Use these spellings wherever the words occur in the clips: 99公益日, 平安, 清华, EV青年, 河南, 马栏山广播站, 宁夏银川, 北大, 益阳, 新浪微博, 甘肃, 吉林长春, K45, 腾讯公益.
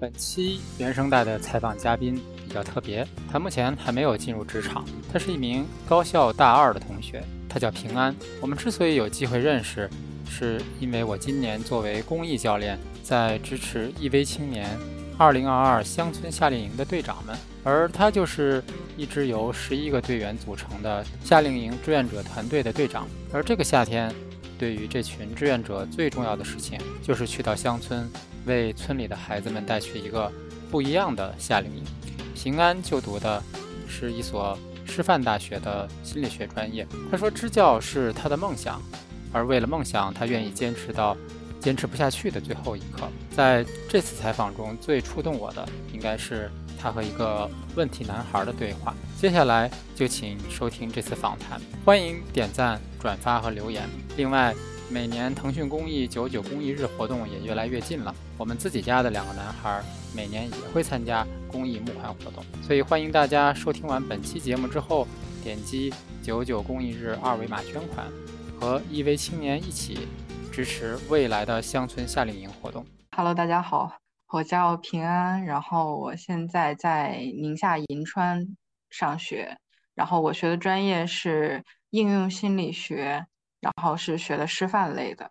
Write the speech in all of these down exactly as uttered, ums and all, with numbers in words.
本期原声带的采访嘉宾比较特别，他目前还没有进入职场，他是一名高校大二的同学，他叫平安。我们之所以有机会认识，是因为我今年作为公益教练，在支持 E V 青年二零二二乡村夏令营的队长们，而他就是一支由十一个队员组成的夏令营志愿者团队的队长。而这个夏天，对于这群志愿者最重要的事情，就是去到乡村，为村里的孩子们带去一个不一样的夏令营。平安就读的是一所师范大学的心理学专业，他说支教是他的梦想，而为了梦想，他愿意坚持到坚持不下去的最后一刻。在这次采访中，最触动我的应该是他和一个问题男孩的对话。接下来就请收听这次访谈，欢迎点赞、转发和留言。另外，每年腾讯公益九九公益日活动也越来越近了，我们自己家的两个男孩每年也会参加公益募款活动，所以欢迎大家收听完本期节目之后，点击九九公益日二维码捐款，和 E V 青年一起支持未来的乡村夏令营活动。 Hello， 大家好，我叫平安，然后我现在在宁夏银川上学，然后我学的专业是应用心理学，然后是学的师范类的，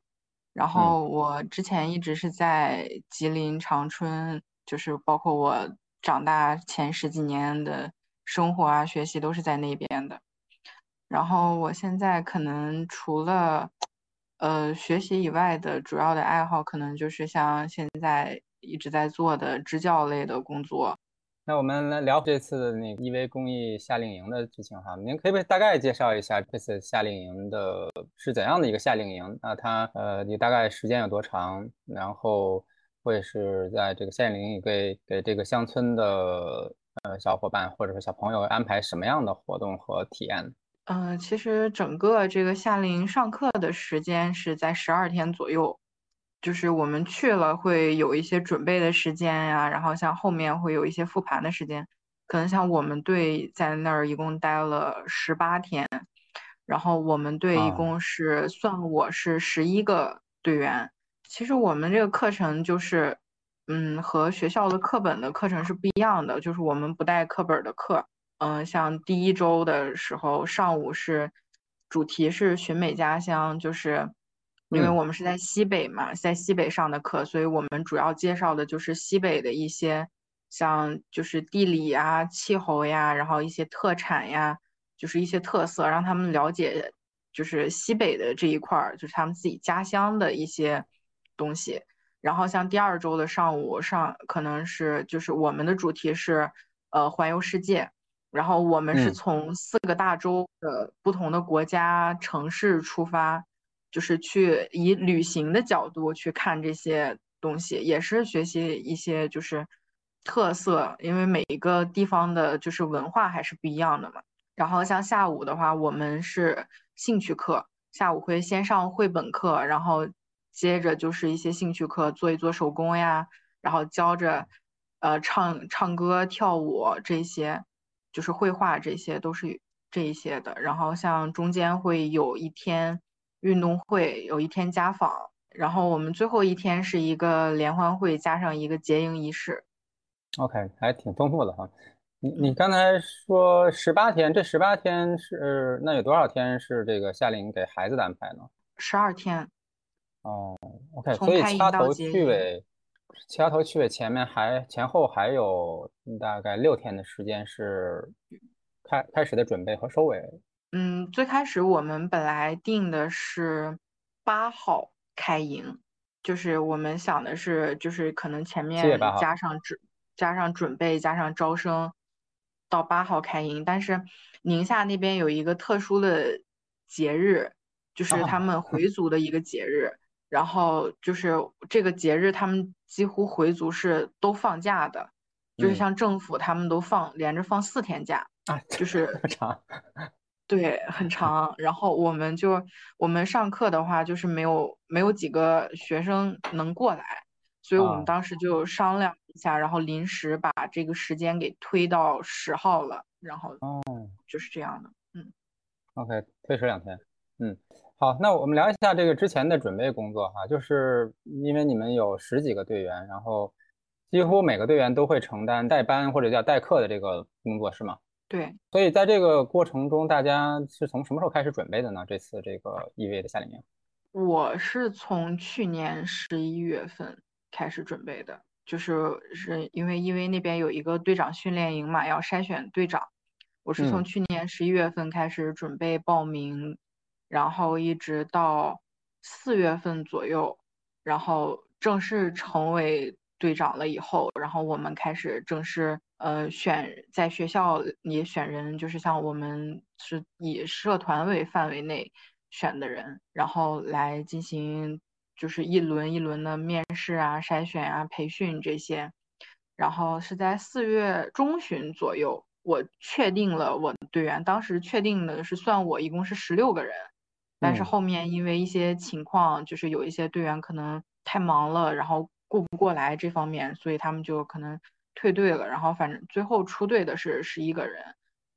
然后我之前一直是在吉林长春，就是包括我长大前十几年的生活啊学习都是在那边的。然后我现在可能除了呃，学习以外的主要的爱好，可能就是像现在一直在做的支教类的工作。那我们来聊这次那个 E V 公益夏令营的事情哈，您可以大概介绍一下这次夏令营的是怎样的一个夏令营？那它呃，你大概时间有多长？然后会是在这个夏令营给给这个乡村的呃小伙伴或者说小朋友安排什么样的活动和体验？嗯、呃，其实整个这个夏令营上课的时间是在十二天左右，就是我们去了会有一些准备的时间呀、啊，然后像后面会有一些复盘的时间，可能像我们队在那儿一共待了十八天，然后我们队一共是、啊、算我是十一个队员。其实我们这个课程就是，嗯，和学校的课本的课程是不一样的，就是我们不带课本的课。嗯，像第一周的时候，上午是主题是寻美家乡，就是因为我们是在西北嘛，嗯、在西北上的课，所以我们主要介绍的就是西北的一些像就是地理啊、气候呀，然后一些特产呀，就是一些特色，让他们了解就是西北的这一块儿，就是他们自己家乡的一些东西。然后像第二周的上午上可能是就是我们的主题是呃环游世界。然后我们是从四个大洲的不同的国家、嗯、城市出发，就是去以旅行的角度去看这些东西，也是学习一些就是特色，因为每一个地方的就是文化还是不一样的嘛。然后像下午的话，我们是兴趣课，下午会先上绘本课，然后接着就是一些兴趣课，做一做手工呀，然后教着呃唱唱歌、跳舞这些。就是绘画这些都是这一些的，然后像中间会有一天运动会，有一天家访，然后我们最后一天是一个联欢会加上一个结营仪式。 OK， 还挺丰富的哈。你你刚才说十八天，这十八天是那有多少天是这个夏令营给孩子的安排呢？十二天。哦 ，OK， 所以掐头去尾，掐头去尾前面还前后还有大概六天的时间是开开始的准备和收尾。嗯，最开始我们本来定的是八号开营，就是我们想的是就是可能前面加上加上准备加上招生到八号开营，但是宁夏那边有一个特殊的节日，就是他们回族的一个节日。啊然后就是这个节日他们几乎回族是都放假的，就是像政府他们都放连着放四天假啊，就是长，对，很长。然后我们就我们上课的话就是没有没有几个学生能过来，所以我们当时就商量一下，然后临时把这个时间给推到十号了，然后就是这样的。嗯 OK， 推迟两天。嗯，好，那我们聊一下这个之前的准备工作哈，就是因为你们有十几个队员，然后几乎每个队员都会承担带班或者叫带课的这个工作，是吗？对。所以在这个过程中，大家是从什么时候开始准备的呢？这次这个 E V 的夏令营，我是从去年十一月份开始准备的，就是是因为 E V 那边有一个队长训练营嘛，要筛选队长。我是从去年十一月份开始准备报名，嗯、然后一直到四月份左右，然后正式成为队长了以后，然后我们开始正式呃选，在学校也选人，就是像我们是以社团为范围内选的人，然后来进行就是一轮一轮的面试啊、筛选啊、培训这些。然后是在四月中旬左右，我确定了我的队员，当时确定的是算我一共是十六个人，但是后面因为一些情况，就是有一些队员可能太忙了，然后顾不过来这方面，所以他们就可能退队了，然后反正最后出队的是十一个人。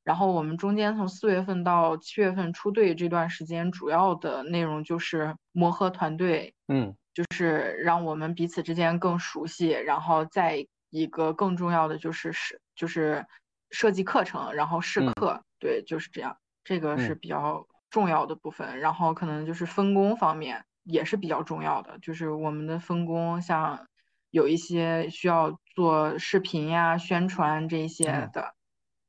然后我们中间从四月份到七月份出队这段时间，主要的内容就是磨合团队，嗯，就是让我们彼此之间更熟悉，然后再一个更重要的就是就是设计课程，然后试课，嗯、对，就是这样，这个是比较重要的部分。嗯、然后可能就是分工方面也是比较重要的，就是我们的分工，像有一些需要做视频呀、宣传这些的，嗯、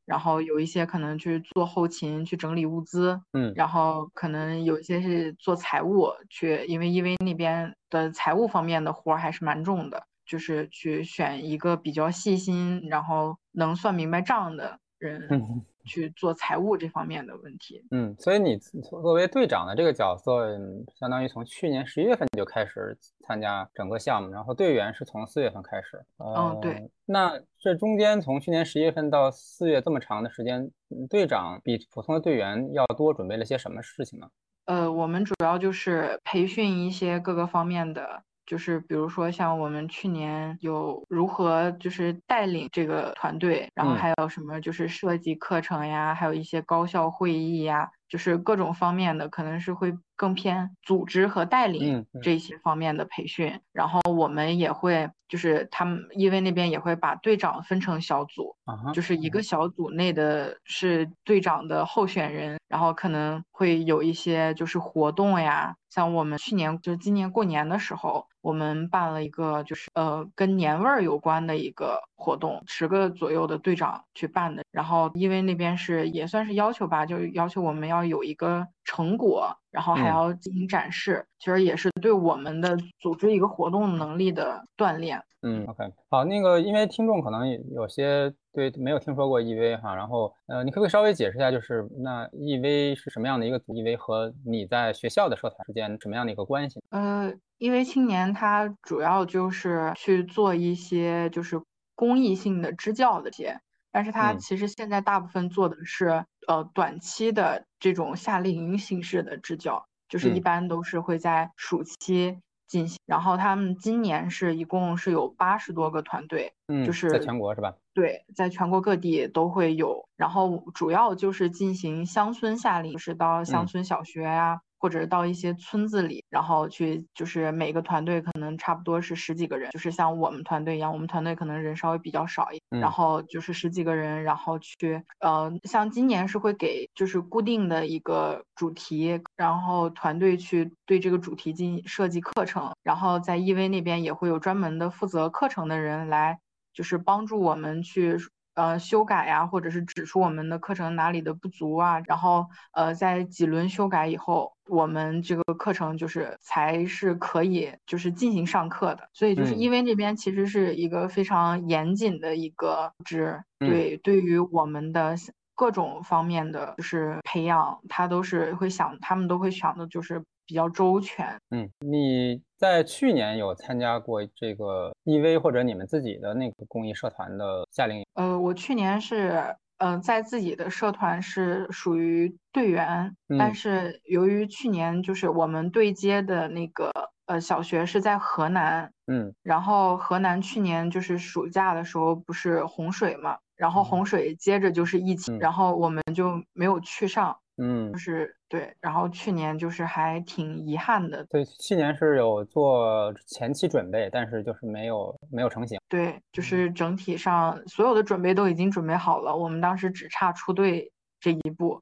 然后有一些可能去做后勤、去整理物资，嗯，然后可能有一些是做财务，去因为因为那边的财务方面的活还是蛮重的，就是去选一个比较细心，然后能算明白账的人。嗯，去做财务这方面的问题。嗯，所以你作为队长的这个角色，相当于从去年十一月份就开始参加整个项目，然后队员是从四月份开始。呃、嗯，对。那这中间从去年十一月份到四月这么长的时间，队长比普通的队员要多准备了些什么事情呢？呃，我们主要就是培训一些各个方面的。就是比如说像我们去年有如何就是带领这个团队，然后还有什么就是设计课程呀，还有一些高校会议呀，就是各种方面的，可能是会更偏组织和带领这些方面的培训。然后我们也会就是他们因为那边也会把队长分成小组，就是一个小组内的是队长的候选人，然后可能会有一些就是活动呀，像我们去年就是今年过年的时候，我们办了一个就是呃跟年味儿有关的一个活动，十个左右的队长去办的。然后因为那边是也算是要求吧，就要求我们要有一个成果，然后还要进行展示，嗯、其实也是对我们的组织一个活动能力的锻炼。嗯 ，OK， 好，那个因为听众可能有些对没有听说过 E V 哈，然后呃，你可不可以稍微解释一下，就是那 E V 是什么样的一个组 ？E V 和你在学校的社团之间什么样的一个关系？呃，E V青年它主要就是去做一些就是公益性的支教的些，但是它其实现在大部分做的是、嗯、呃短期的这种夏令营形式的支教，就是一般都是会在暑期。嗯进行，然后他们今年是一共是有八十多个团队，嗯，就是在全国是吧？对，在全国各地都会有。然后主要就是进行乡村夏令营，就是到乡村小学呀、啊，嗯、或者到一些村子里，然后去就是每个团队可能差不多是十几个人，就是像我们团队一样，我们团队可能人稍微比较少一点，嗯、然后就是十几个人，然后去呃，像今年是会给就是固定的一个主题，然后团队去对这个主题进行设计课程。然后在 E V 那边也会有专门的负责课程的人来就是帮助我们去呃修改呀、啊，或者是指出我们的课程哪里的不足啊，然后呃在几轮修改以后，我们这个课程就是才是可以就是进行上课的。所以就是 E V 这边其实是一个非常严谨的一个组织，对对于我们的各种方面的就是培养，他都是会想他们都会想的就是比较周全。嗯，你在去年有参加过这个 E V 或者你们自己的那个公益社团的夏令营？呃，我去年是呃在自己的社团是属于队员，嗯、但是由于去年就是我们对接的那个呃小学是在河南，嗯，然后河南去年就是暑假的时候不是洪水嘛，然后洪水接着就是疫情，嗯、然后我们就没有去上。嗯，就是对，然后去年就是还挺遗憾的。对，去年是有做前期准备，但是就是没有没有成型。对，就是整体上所有的准备都已经准备好了，我们当时只差出队这一步，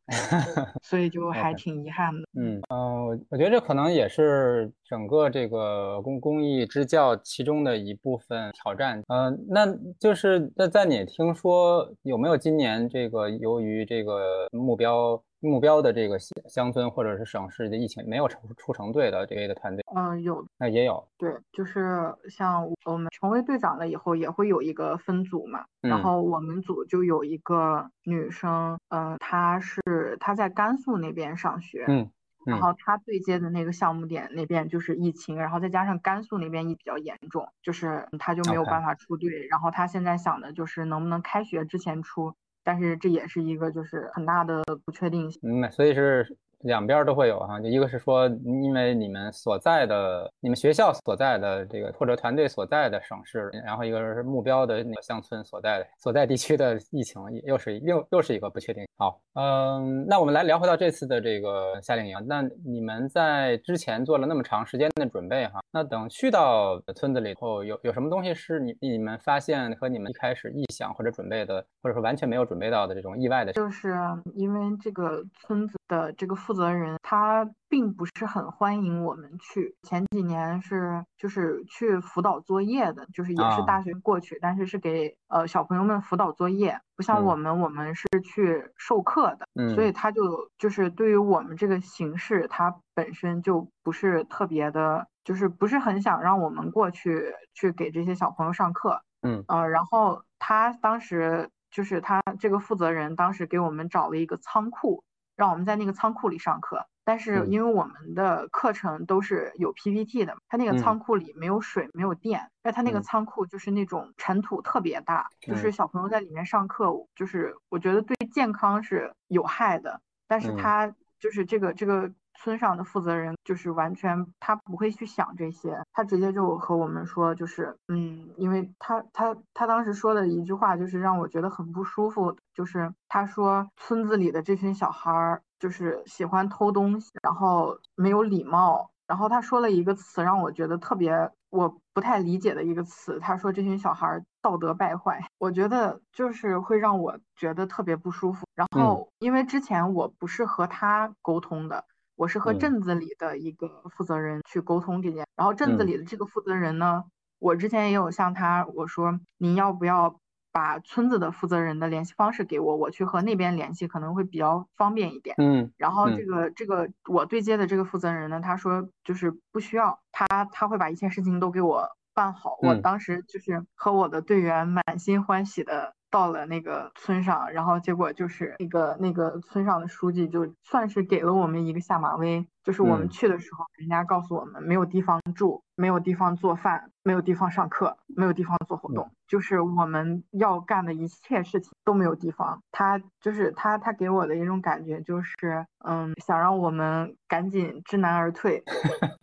所以就还挺遗憾的。嗯，呃，我觉得这可能也是整个这个公公益支教其中的一部分挑战。呃，那就是那在你听说有没有今年这个由于这个目标目标的这个乡村或者是省市的疫情没有出成队的这类的团队？嗯、呃，有，那、呃、也有。对，就是像我们成为队长了以后，也会有一个分组嘛。嗯、然后我们组就有一个女生，嗯、呃，她是她在甘肃那边上学，嗯，嗯然后她对接的那个项目点那边就是疫情，然后再加上甘肃那边也比较严重，就是她就没有办法出队。Okay. 然后她现在想的就是能不能开学之前出。但是这也是一个就是很大的不确定性，嗯，所以是两边都会有哈、啊，就一个是说，因为你们所在的、你们学校所在的这个或者团队所在的省市，然后一个是目标的那个乡村所在的所在地区的疫情，又是又又是一个不确定。好，嗯，那我们来聊回到这次的这个夏令营，那你们在之前做了那么长时间的准备哈、啊，那等去到村子里后，有有什么东西是你你们发现和你们一开始意想或者准备的，或者说完全没有准备到的这种意外的？就是因为这个村子的这个负责人他并不是很欢迎我们去，前几年是就是去辅导作业的，就是也是大学过去，但是是给呃小朋友们辅导作业，不像我们、嗯、我们是去授课的、嗯、所以他就就是对于我们这个形式他本身就不是特别的，就是不是很想让我们过去去给这些小朋友上课。嗯呃然后他当时就是他这个负责人当时给我们找了一个仓库，让我们在那个仓库里上课，但是因为我们的课程都是有 P P T 的，他那个仓库里没有水、嗯、没有电，但他那个仓库就是那种尘土特别大、嗯、就是小朋友在里面上课，就是我觉得对健康是有害的，但是他就是这个、嗯、这个村上的负责人就是完全他不会去想这些，他直接就和我们说就是嗯，因为他他他当时说的一句话就是让我觉得很不舒服，就是他说村子里的这群小孩就是喜欢偷东西，然后没有礼貌，然后他说了一个词让我觉得特别我不太理解的一个词，他说这群小孩道德败坏，我觉得就是会让我觉得特别不舒服。然后因为之前我不是和他沟通的，我是和镇子里的一个负责人去沟通这件、嗯、然后镇子里的这个负责人呢、嗯、我之前也有向他我说你要不要把村子的负责人的联系方式给我，我去和那边联系可能会比较方便一点。嗯，然后这个、嗯、这个我对接的这个负责人呢，他说就是不需要，他他会把一切事情都给我办好、嗯、我当时就是和我的队员满心欢喜的到了那个村上，然后结果就是那个那个村上的书记就算是给了我们一个下马威，就是我们去的时候、嗯、人家告诉我们没有地方住，没有地方做饭，没有地方上课，没有地方做活动、嗯、就是我们要干的一切事情都没有地方，他就是他他给我的一种感觉就是嗯，想让我们赶紧知难而退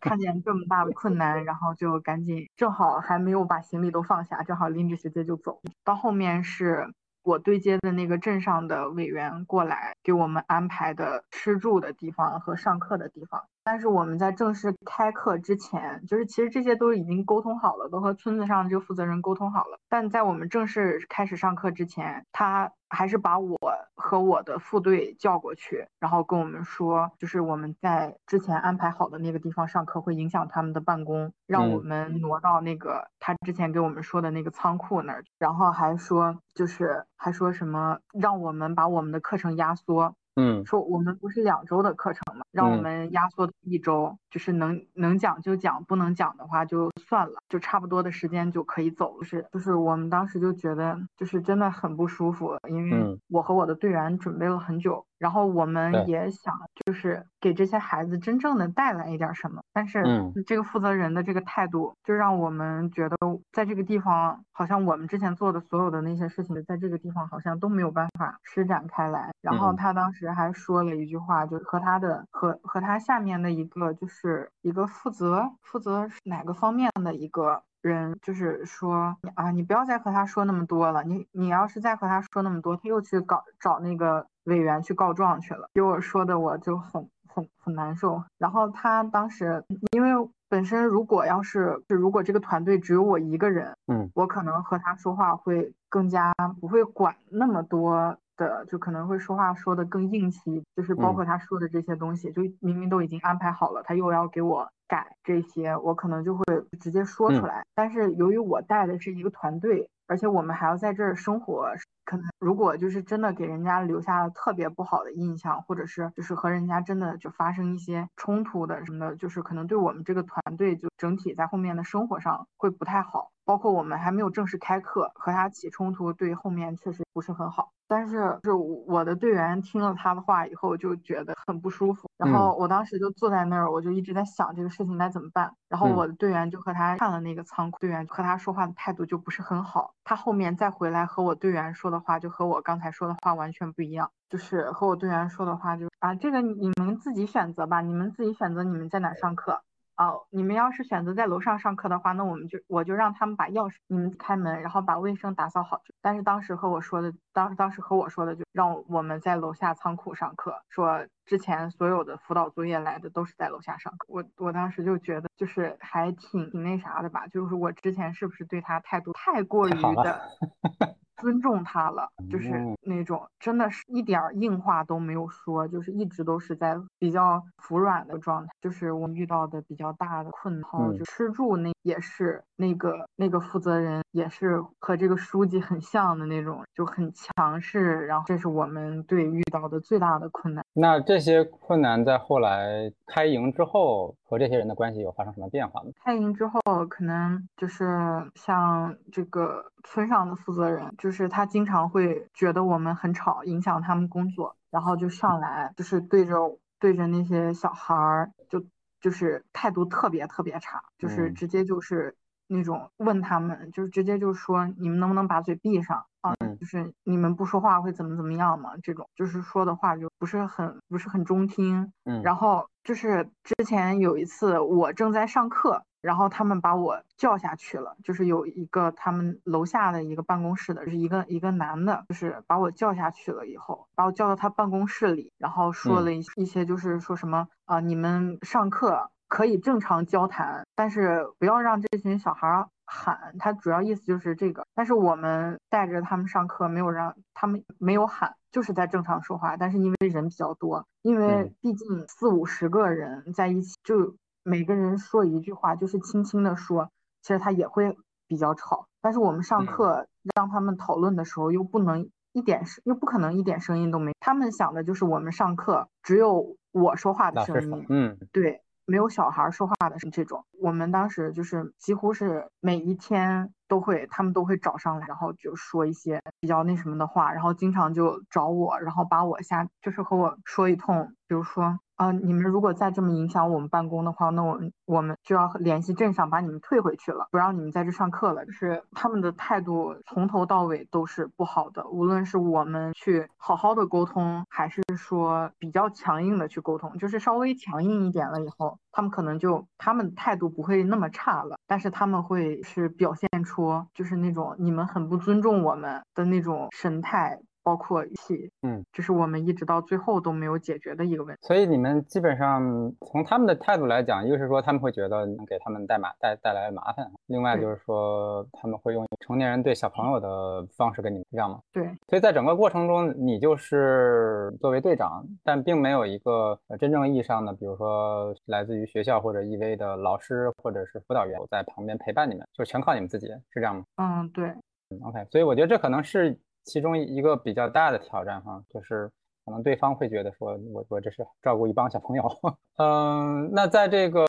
看见这么大的困难然后就赶紧，正好还没有把行李都放下，正好拎着直接就走。到后面是我对接的那个镇上的委员过来给我们安排的吃住的地方和上课的地方，但是我们在正式开课之前，就是其实这些都已经沟通好了，都和村子上的这个负责人沟通好了，但在我们正式开始上课之前，他还是把我和我的副队叫过去，然后跟我们说就是我们在之前安排好的那个地方上课会影响他们的办公，让我们挪到那个他之前给我们说的那个仓库那儿，然后还说就是还说什么让我们把我们的课程压缩，嗯，说我们不是两周的课程嘛，让我们压缩一周、嗯、就是能能讲就讲，不能讲的话就算了，就差不多的时间就可以走。就是就是我们当时就觉得就是真的很不舒服，因为我和我的队员准备了很久、嗯、然后我们也想就是给这些孩子真正的带来一点什么，但是这个负责人的这个态度就让我们觉得在这个地方好像我们之前做的所有的那些事情在这个地方好像都没有办法施展开来。然后他当时还说了一句话，就和他的和和他下面的一个就是一个负责负责哪个方面的一个人就是说啊，你不要再和他说那么多了，你你要是再和他说那么多，他又去搞找那个委员去告状去了，给我说的我就很很很难受。然后他当时因为本身如果要是如果这个团队只有我一个人，嗯，我可能和他说话会更加不会管那么多的，就可能会说话说的更硬气，就是包括他说的这些东西、嗯、就明明都已经安排好了，他又要给我改这些，我可能就会直接说出来、嗯、但是由于我带的是一个团队，而且我们还要在这儿生活，可能如果就是真的给人家留下特别不好的印象，或者是就是和人家真的就发生一些冲突的什么的，就是可能对我们这个团队就整体在后面的生活上会不太好，包括我们还没有正式开课，和他起冲突对后面确实不是很好。但是就是我的队员听了他的话以后就觉得很不舒服，然后我当时就坐在那儿，我就一直在想这个事情该怎么办。然后我的队员就和他看了那个仓库，队员和他说话的态度就不是很好，他后面再回来和我队员说的话就和我刚才说的话完全不一样，就是和我队员说的话就啊，这个你们自己选择吧，你们自己选择你们在哪上课哦，你们要是选择在楼上上课的话，那我们就我就让他们把钥匙你们开门，然后把卫生打扫好。但是当时和我说的当当时和我说的就让我们在楼下仓库上课，说之前所有的辅导作业来的都是在楼下上课。我我当时就觉得就是还挺挺那啥的吧，就是我之前是不是对他态度太过于的尊重他了，就是那种真的是一点硬话都没有说，就是一直都是在比较服软的状态。就是我遇到的比较大的困难就吃住，那也是那个那个负责人也是和这个书记很像的那种，就很强势，然后这是我们对遇到的最大的困难。那这些困难在后来开营之后和这些人的关系有发生什么变化吗？开营之后可能就是像这个村上的负责人，就是他经常会觉得我们很吵影响他们工作，然后就上来就是对着对着那些小孩就就是态度特别特别差，就是直接就是那种问他们就是直接就说你们能不能把嘴闭上啊，就是你们不说话会怎么怎么样嘛，这种就是说的话就不是很不是很中听。然后就是之前有一次我正在上课，然后他们把我叫下去了，就是有一个他们楼下的一个办公室的、就是一个一个男的，就是把我叫下去了以后把我叫到他办公室里，然后说了一些就是说什么啊、呃，你们上课可以正常交谈，但是不要让这群小孩喊，他主要意思就是这个。但是我们带着他们上课没有让他们没有喊，就是在正常说话，但是因为人比较多，因为毕竟四五十个人在一起，就每个人说一句话，就是轻轻的说，其实他也会比较吵。但是我们上课让他们讨论的时候又不能一点又不可能一点声音都没，他们想的就是我们上课只有我说话的声音，嗯，对，没有小孩说话的这种。我们当时就是几乎是每一天都会他们都会找上来，然后就说一些比较那什么的话，然后经常就找我，然后把我下就是和我说一通，比如说啊、呃，你们如果再这么影响我们办公的话，那我我们就要联系镇上把你们退回去了，不让你们在这上课了。就是他们的态度从头到尾都是不好的，无论是我们去好好的沟通，还是说比较强硬的去沟通，就是稍微强硬一点了以后，他们可能就他们态度不会那么差了，但是他们会是表现出就是那种你们很不尊重我们的那种神态。包括一起，嗯，这是我们一直到最后都没有解决的一个问题。所以你们基本上从他们的态度来讲，一个是说他们会觉得给他们带麻带带来麻烦，另外就是说他们会用成年人对小朋友的方式跟你们这样吗？对。所以在整个过程中，你就是作为队长，但并没有一个真正意义上的，比如说来自于学校或者 E V 的老师或者是辅导员在旁边陪伴你们，就全靠你们自己，是这样吗？嗯，对。嗯 ，OK。所以我觉得这可能是其中一个比较大的挑战哈，就是可能对方会觉得说我我这是照顾一帮小朋友。嗯，那在这个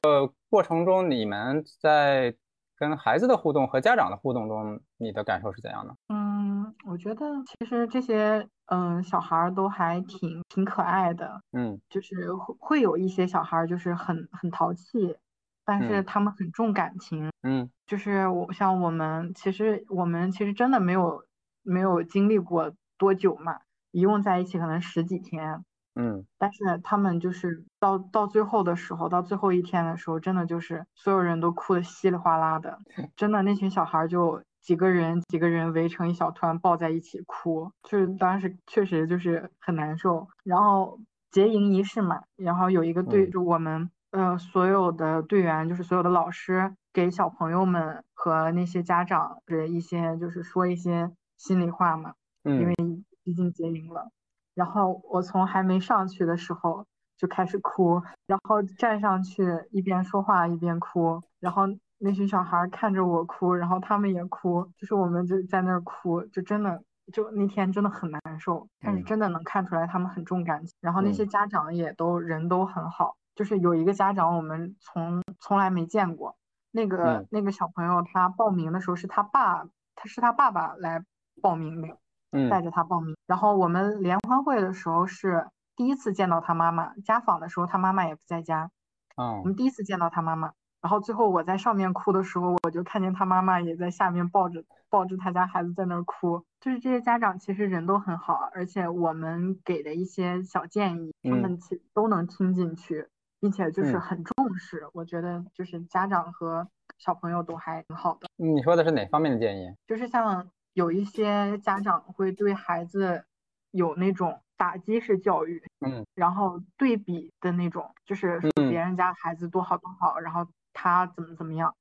过程中，你们在跟孩子的互动和家长的互动中，你的感受是怎样的？嗯，我觉得其实这些嗯小孩都还挺挺可爱的，嗯，就是会有一些小孩就是很很淘气。但是他们很重感情，嗯，就是我像我们其实我们其实真的没有没有经历过多久嘛，一用在一起可能十几天，嗯，但是他们就是到到最后的时候，到最后一天的时候，真的就是所有人都哭得稀里哗啦的，真的那群小孩就几个人几个人围成一小团抱在一起哭，就是当时确实就是很难受。然后结营仪式嘛，然后有一个对着我们、嗯、呃所有的队员，就是所有的老师给小朋友们和那些家长一些就是说一些心里话嘛，嗯，因为毕竟结营了。然后我从还没上去的时候就开始哭，然后站上去一边说话一边哭，然后那群小孩看着我哭，然后他们也哭，就是我们就在那儿哭，就真的就那天真的很难受，但是真的能看出来他们很重感情、嗯、然后那些家长也都人都很好，就是有一个家长我们从从来没见过，那个、嗯、那个小朋友他报名的时候是他爸他是他爸爸来报名的，带着他报名、嗯、然后我们联欢会的时候是第一次见到他妈妈，家访的时候他妈妈也不在家、哦、我们第一次见到他妈妈，然后最后我在上面哭的时候，我就看见他妈妈也在下面抱着抱着他家孩子在那儿哭，就是这些家长其实人都很好，而且我们给的一些小建议他们其实都能听进去、嗯、并且就是很重视、嗯、我觉得就是家长和小朋友都还挺好的。你说的是哪方面的建议？就是像有一些家长会对孩子有那种打击式教育，嗯，然后对比的那种，就是说别人家孩子多好多好、嗯、然后他怎么怎么样，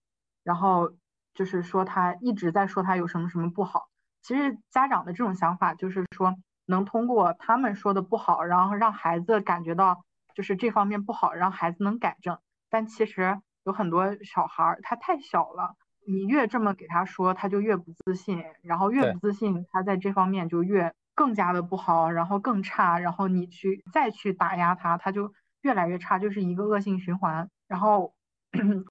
然后就是说他一直在说他有什么什么不好，其实家长的这种想法就是说能通过他们说的不好，然后让孩子感觉到就是这方面不好，让孩子能改正，但其实有很多小孩他太小了，你越这么给他说他就越不自信，然后越不自信他在这方面就越更加的不好，然后更差，然后你去再去打压他他就越来越差，就是一个恶性循环。然后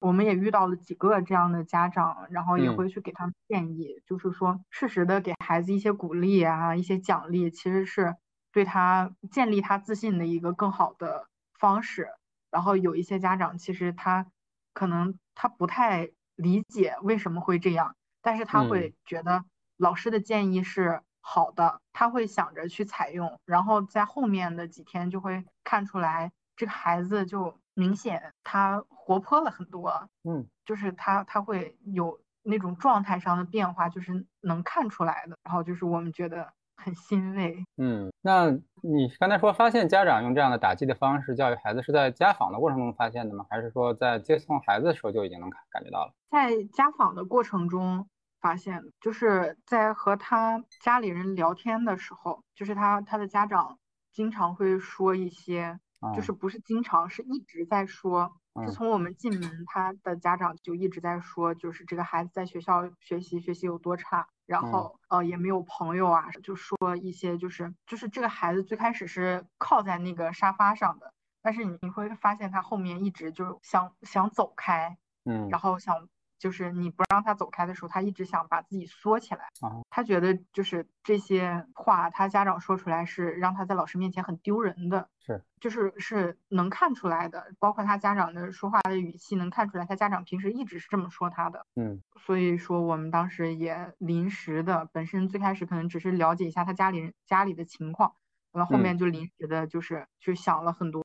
我们也遇到了几个这样的家长，然后也会去给他们建议、嗯、就是说适时的给孩子一些鼓励啊，一些奖励，其实是对他建立他自信的一个更好的方式。然后有一些家长其实他可能他不太理解为什么会这样，但是他会觉得老师的建议是好的、嗯、他会想着去采用，然后在后面的几天就会看出来这个孩子就明显他活泼了很多，嗯，就是他他会有那种状态上的变化，就是能看出来的，然后就是我们觉得很欣慰。嗯，那你刚才说发现家长用这样的打击的方式教育孩子，是在家访的过程中发现的吗？还是说在接送孩子的时候就已经能感觉到了？在家访的过程中发现，就是在和他家里人聊天的时候，就是他他的家长经常会说一些、嗯、就是不是经常，是一直在说，自从我们进门他的家长就一直在说，就是这个孩子在学校学习学习有多差，然后呃也没有朋友啊，就说一些就是就是这个孩子最开始是靠在那个沙发上的，但是你会发现他后面一直就想想走开，嗯，然后想就是你不让他走开的时候他一直想把自己缩起来，他觉得就是这些话他家长说出来是让他在老师面前很丢人的，是就是是能看出来的，包括他家长的说话的语气能看出来他家长平时一直是这么说他的，嗯，所以说我们当时也临时的，本身最开始可能只是了解一下他家里人家里的情况，然后后面就临时的就是去想了很多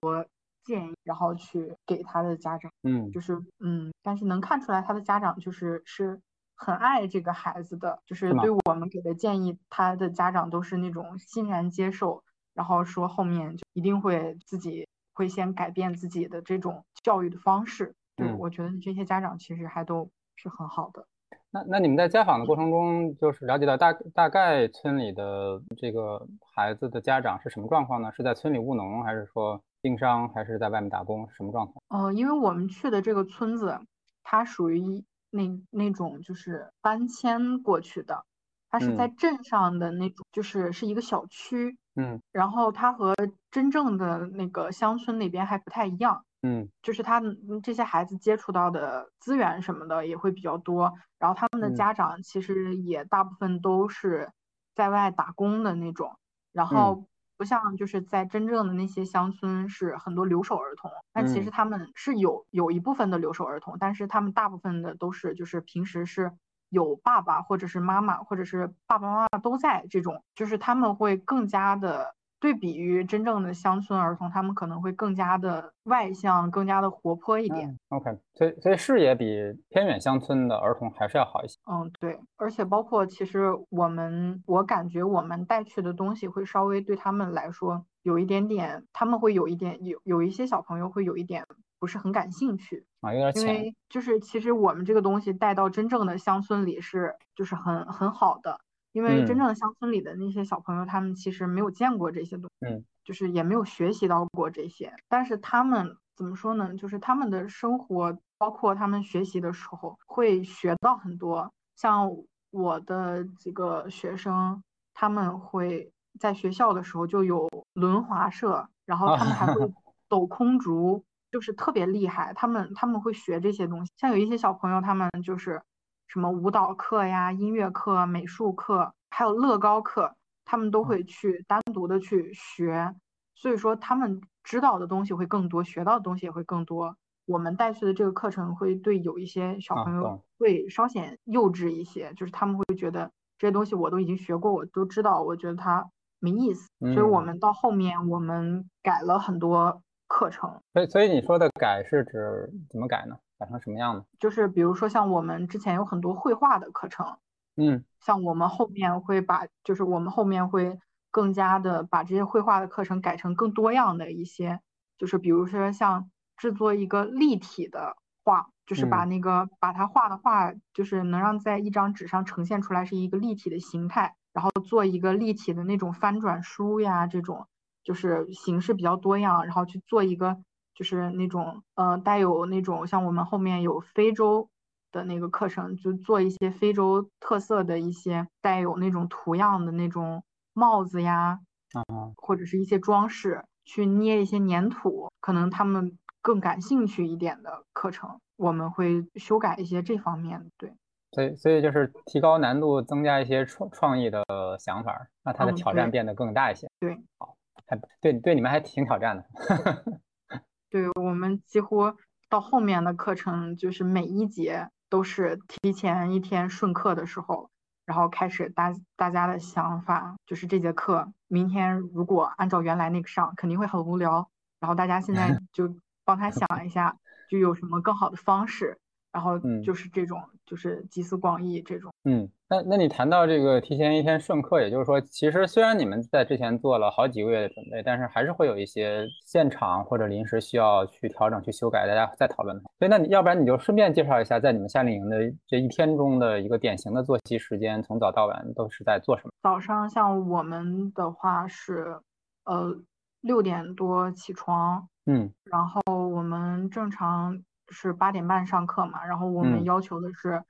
建议，然后去给他的家长，嗯，就是嗯，但是能看出来他的家长就是是很爱这个孩子的，就是对我们给的建议他的家长都是那种欣然接受，然后说后面就一定会自己会先改变自己的这种教育的方式，对、嗯、我觉得这些家长其实还都是很好的。那那你们在家访的过程中，就是了解到大大概村里的这个孩子的家长是什么状况呢？是在村里务农，还是说经商，还是在外面打工，什么状况？哦、呃，因为我们去的这个村子，它属于那那种就是搬迁过去的，它是在镇上的那种，嗯、就是是一个小区，嗯，然后它和真正的那个乡村那边还不太一样。嗯，就是他这些孩子接触到的资源什么的也会比较多，然后他们的家长其实也大部分都是在外打工的那种，然后不像就是在真正的那些乡村是很多留守儿童，但其实他们是有有一部分的留守儿童，但是他们大部分的都是就是平时是有爸爸或者是妈妈或者是爸爸妈妈都在这种，就是他们会更加的对比于真正的乡村儿童，他们可能会更加的外向，更加的活泼一点。嗯、OK， 所以所以视野比偏远乡村的儿童还是要好一些。嗯，对，而且包括其实我们，我感觉我们带去的东西会稍微对他们来说有一点点，他们会有一点有有一些小朋友会有一点不是很感兴趣啊，有点浅。因为就是其实我们这个东西带到真正的乡村里是就是很很好的。因为真正的乡村里的那些小朋友、嗯、他们其实没有见过这些东西、嗯、就是也没有学习到过这些，但是他们怎么说呢，就是他们的生活包括他们学习的时候会学到很多。像我的几个学生，他们会在学校的时候就有轮滑社，然后他们还会抖空竹、啊、就是特别厉害，他们他们会学这些东西。像有一些小朋友他们就是什么舞蹈课呀、音乐课、美术课，还有乐高课，他们都会去单独的去学，所以说他们知道的东西会更多，学到的东西也会更多。我们带去的这个课程会对有一些小朋友会稍显幼稚一些、啊、就是他们会觉得这些东西我都已经学过，我都知道，我觉得它没意思、嗯、所以我们到后面我们改了很多课程。所以所以你说的改是指怎么改呢？改成什么样的？就是比如说像我们之前有很多绘画的课程，嗯，像我们后面会把，就是我们后面会更加的把这些绘画的课程改成更多样的一些，就是比如说像制作一个立体的画，就是把那个、嗯、把它画的画，就是能让在一张纸上呈现出来是一个立体的形态，然后做一个立体的那种翻转书呀，这种就是形式比较多样，然后去做一个。就是那种呃带有那种像我们后面有非洲的那个课程，就做一些非洲特色的一些带有那种图样的那种帽子呀、嗯、或者是一些装饰，去捏一些粘土，可能他们更感兴趣一点的课程我们会修改一些这方面。对，所以所以就是提高难度，增加一些创创意的想法，让它的挑战变得更大一些、嗯、对, 对好，还对对你们还挺挑战的对，我们几乎到后面的课程，就是每一节都是提前一天顺课的时候，然后开始大大家的想法，就是这节课明天如果按照原来那个上肯定会很无聊，然后大家现在就帮他想一下就有什么更好的方式，然后就是这种、嗯、就是集思广益这种。嗯，那那你谈到这个提前一天顺课，也就是说其实虽然你们在之前做了好几个月的准备，但是还是会有一些现场或者临时需要去调整去修改，大家再讨论。所以那你要不然你就顺便介绍一下在你们夏令营的这一天中的一个典型的作息时间，从早到晚都是在做什么？早上像我们的话是呃六点多起床，嗯，然后我们正常是八点半上课嘛，然后我们要求的是、嗯、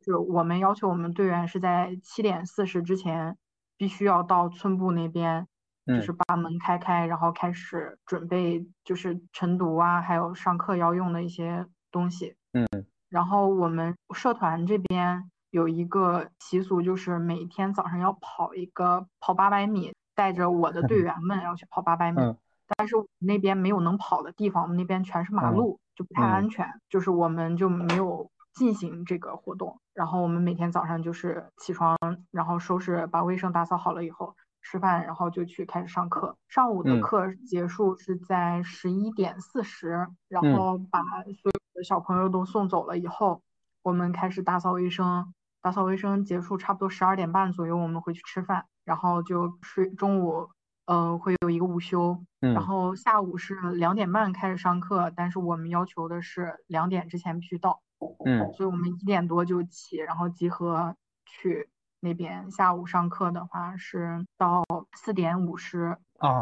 就是我们要求我们队员是在七点四十之前必须要到村部那边、嗯、就是把门开开，然后开始准备就是晨读啊，还有上课要用的一些东西。嗯，然后我们社团这边有一个习俗，就是每天早上要跑一个跑八百米，带着我的队员们要去跑八百米、嗯、但是我们那边没有能跑的地方，我们那边全是马路、嗯，就不太安全、嗯、就是我们就没有进行这个活动。然后我们每天早上就是起床，然后收拾，把卫生打扫好了以后吃饭，然后就去开始上课。上午的课结束是在十一点四十，然后把所有的小朋友都送走了以后、嗯、我们开始打扫卫生，打扫卫生结束差不多十二点半左右我们回去吃饭，然后就睡。中午呃，会有一个午休，然后下午是两点半开始上课、嗯、但是我们要求的是两点之前必须到，嗯，所以我们一点多就起，然后集合去那边。下午上课的话是到四点五十啊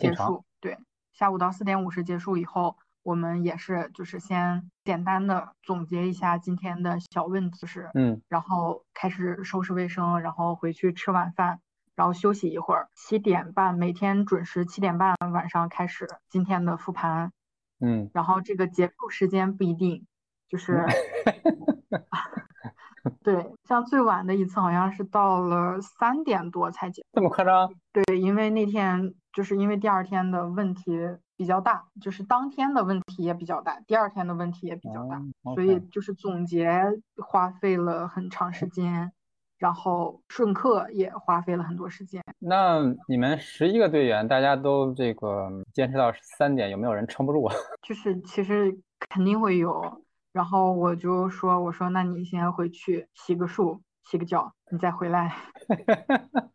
结束、哦、对，下午到四点五十结束以后，我们也是就是先简单的总结一下今天的小问题是，嗯，然后开始收拾卫生，然后回去吃晚饭，然后休息一会儿。七点半，每天准时七点半晚上开始今天的复盘，嗯，然后这个结束时间不一定，就是对，像最晚的一次好像是到了三点多才结束。这么夸张？对，因为那天就是因为第二天的问题比较大，就是当天的问题也比较大，第二天的问题也比较大、嗯 okay、所以就是总结花费了很长时间。然后顺课也花费了很多时间。那你们十一个队员大家都这个坚持到三点，有没有人撑不住？就是其实肯定会有，然后我就说我说那你先回去洗个漱洗个脚你再回来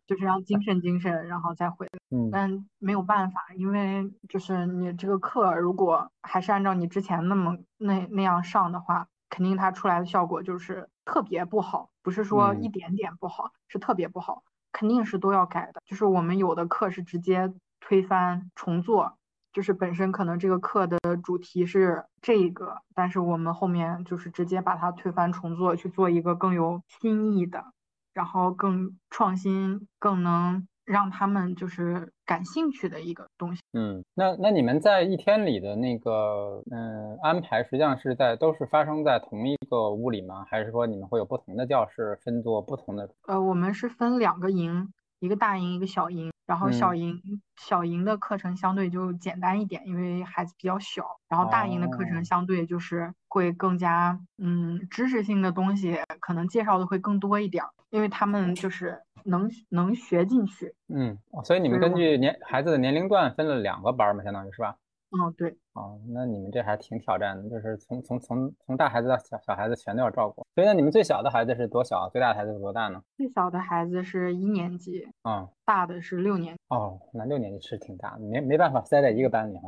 就是让精神精神然后再回来。嗯，但没有办法，因为就是你这个课如果还是按照你之前那么那那样上的话，肯定它出来的效果就是特别不好，不是说一点点不好、嗯、是特别不好，肯定是都要改的。就是我们有的课是直接推翻重做，就是本身可能这个课的主题是这个，但是我们后面就是直接把它推翻重做，去做一个更有新意的，然后更创新，更能让他们就是感兴趣的一个东西。嗯，那那你们在一天里的那个嗯安排，实际上是在都是发生在同一个屋里吗？还是说你们会有不同的教室分做不同的？呃，我们是分两个营，一个大营一个小营，然后小营、嗯、小营的课程相对就简单一点，因为孩子比较小，然后大营的课程相对就是会更加、哦、嗯知识性的东西可能介绍的会更多一点，因为他们就是能能学进去。嗯，所以你们根据年孩子的年龄段分了两个班嘛，相当于是吧？嗯，对。哦，那你们这还挺挑战的，就是从从从从大孩子到小小孩子全都要照顾。所以那你们最小的孩子是多小？最大的孩子是多大呢？最小的孩子是一年级，嗯，大的是六年级。哦，那六年级是挺大的，没没办法塞在一个班里了。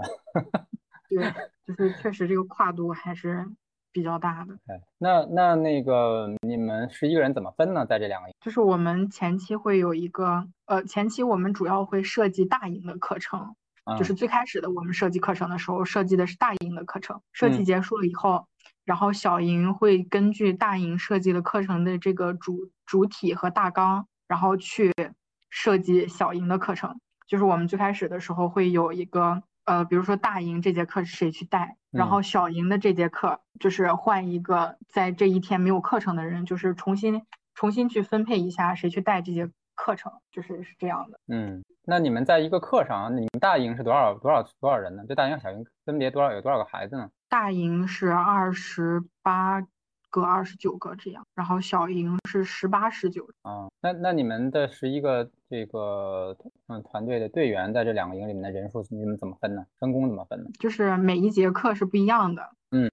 对，就是确实这个跨度还是比较大的。哎，那那那个你们十一个人怎么分呢？在这两个营，就是我们前期会有一个呃，前期我们主要会设计大营的课程。就是最开始的我们设计课程的时候设计的是大营的课程，设计结束了以后、嗯、然后小营会根据大营设计的课程的这个主主体和大纲，然后去设计小营的课程。就是我们最开始的时候会有一个呃，比如说大营这节课是谁去带，然后小营的这节课就是换一个在这一天没有课程的人，就是重新重新去分配一下谁去带这节课程，就是是这样的。嗯，那你们在一个课上，你们大营是多少多少多少人呢？这大营小营分别多少有多少个孩子呢？大营是二十八个、二十九个这样，然后小营是十八、十九。啊，那那你们的十一个这个嗯团队的队员在这两个营里面的人数，你们怎么分呢？分工怎么分呢？就是每一节课是不一样的。嗯，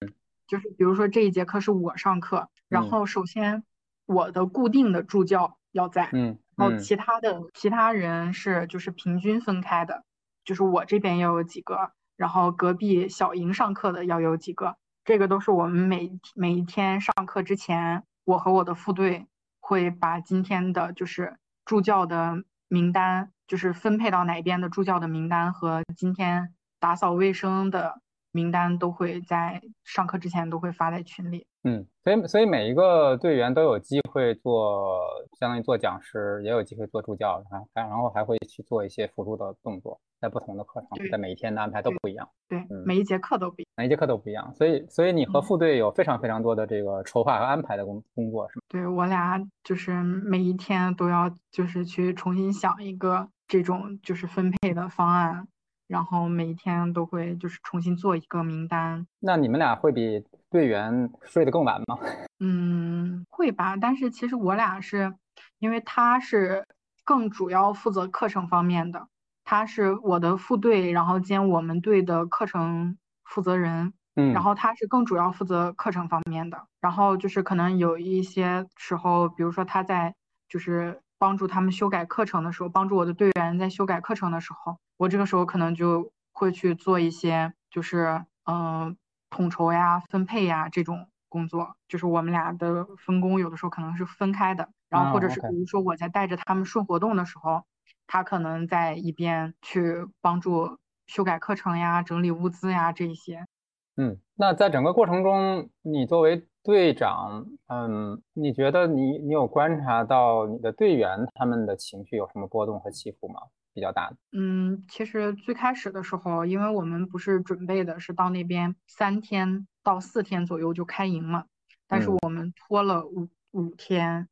就是比如说这一节课是我上课，然后首先我的固定的助教要在。嗯。嗯，然后其他的其他人是就是平均分开的，就是我这边要有几个，然后隔壁小营上课的要有几个，这个都是我们每每一天上课之前，我和我的副队会把今天的就是助教的名单，就是分配到哪边的助教的名单和今天打扫卫生的名单都会在上课之前都会发在群里。嗯，所以所以每一个队员都有机会做，相当于做讲师，也有机会做助教，然后还会去做一些辅助的动作，在不同的课程，在每一天的安排都不一样。对，对，嗯、每一节课都不一样，每一节课都不一样。所以所以你和副队有非常非常多的这个筹划和安排的工工作，是吗？对，我俩就是每一天都要就是去重新想一个这种就是分配的方案。然后每一天都会就是重新做一个名单。那你们俩会比队员睡得更晚吗？嗯，会吧。但是其实我俩是，因为他是更主要负责课程方面的，他是我的副队，然后兼我们队的课程负责人。嗯，然后他是更主要负责课程方面的。然后就是可能有一些时候，比如说他在就是帮助他们修改课程的时候，帮助我的队员在修改课程的时候，我这个时候可能就会去做一些就是嗯统筹呀分配呀这种工作，就是我们俩的分工有的时候可能是分开的，然后或者是比如说我在带着他们顺活动的时候，他可能在一边去帮助修改课程呀整理物资呀这一些。嗯，那在整个过程中你作为队长，嗯，你觉得你你有观察到你的队员他们的情绪有什么波动和起伏吗？比较大的。嗯，其实最开始的时候，因为我们不是准备的是到那边三天到四天左右就开营嘛，但是我们拖了五、嗯、五天，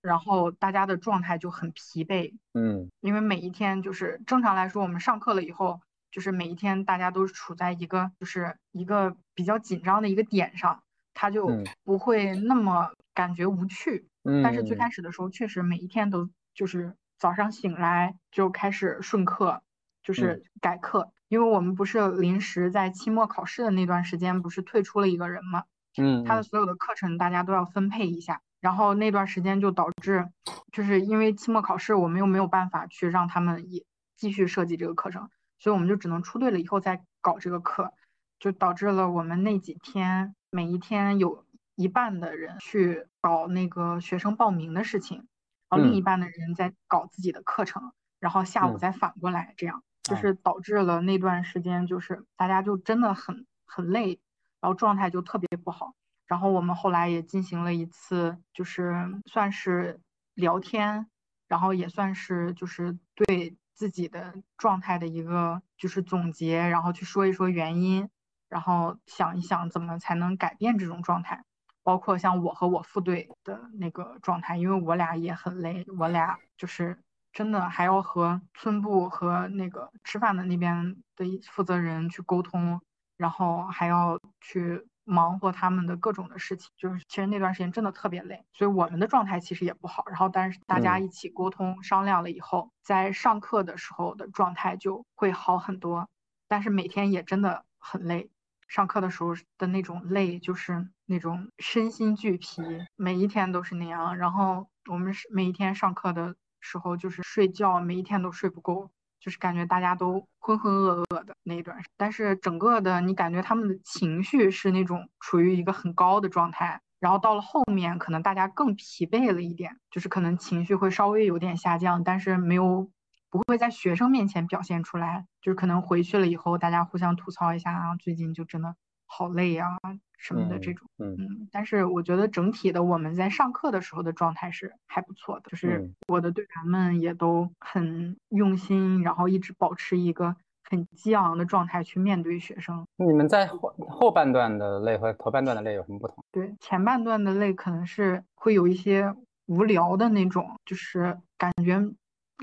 然后大家的状态就很疲惫。嗯，因为每一天就是正常来说，我们上课了以后，就是每一天大家都处在一个就是一个比较紧张的一个点上，他就不会那么感觉无趣。嗯，嗯，但是最开始的时候确实每一天都就是早上醒来就开始顺课，就是改课、嗯、因为我们不是临时在期末考试的那段时间不是退出了一个人吗？嗯，他的所有的课程大家都要分配一下，然后那段时间就导致就是因为期末考试我们又没有办法去让他们也继续设计这个课程，所以我们就只能出队了以后再搞这个课，就导致了我们那几天每一天有一半的人去搞那个学生报名的事情，然后另一半的人在搞自己的课程、嗯、然后下午再反过来，这样、嗯、就是导致了那段时间就是大家就真的很很累，然后状态就特别不好。然后我们后来也进行了一次就是算是聊天，然后也算是就是对自己的状态的一个就是总结，然后去说一说原因，然后想一想怎么才能改变这种状态，包括像我和我副队的那个状态，因为我俩也很累，我俩就是真的还要和村部和那个吃饭的那边的负责人去沟通，然后还要去忙活他们的各种的事情，就是其实那段时间真的特别累，所以我们的状态其实也不好。然后但是大家一起沟通、嗯、商量了以后，在上课的时候的状态就会好很多，但是每天也真的很累，上课的时候的那种累就是那种身心俱疲，每一天都是那样。然后我们每一天上课的时候就是睡觉，每一天都睡不够，就是感觉大家都浑浑噩噩的那一段时间，但是整个的你感觉他们的情绪是那种处于一个很高的状态，然后到了后面可能大家更疲惫了一点，就是可能情绪会稍微有点下降，但是没有不会在学生面前表现出来，就是可能回去了以后大家互相吐槽一下啊，最近就真的好累啊什么的这种。 嗯, 嗯但是我觉得整体的我们在上课的时候的状态是还不错的，就是我的队员们也都很用心，然后一直保持一个很激昂的状态去面对学生。你们在 后, 后半段的累和头半段的累有什么不同？对，前半段的累可能是会有一些无聊的那种，就是感觉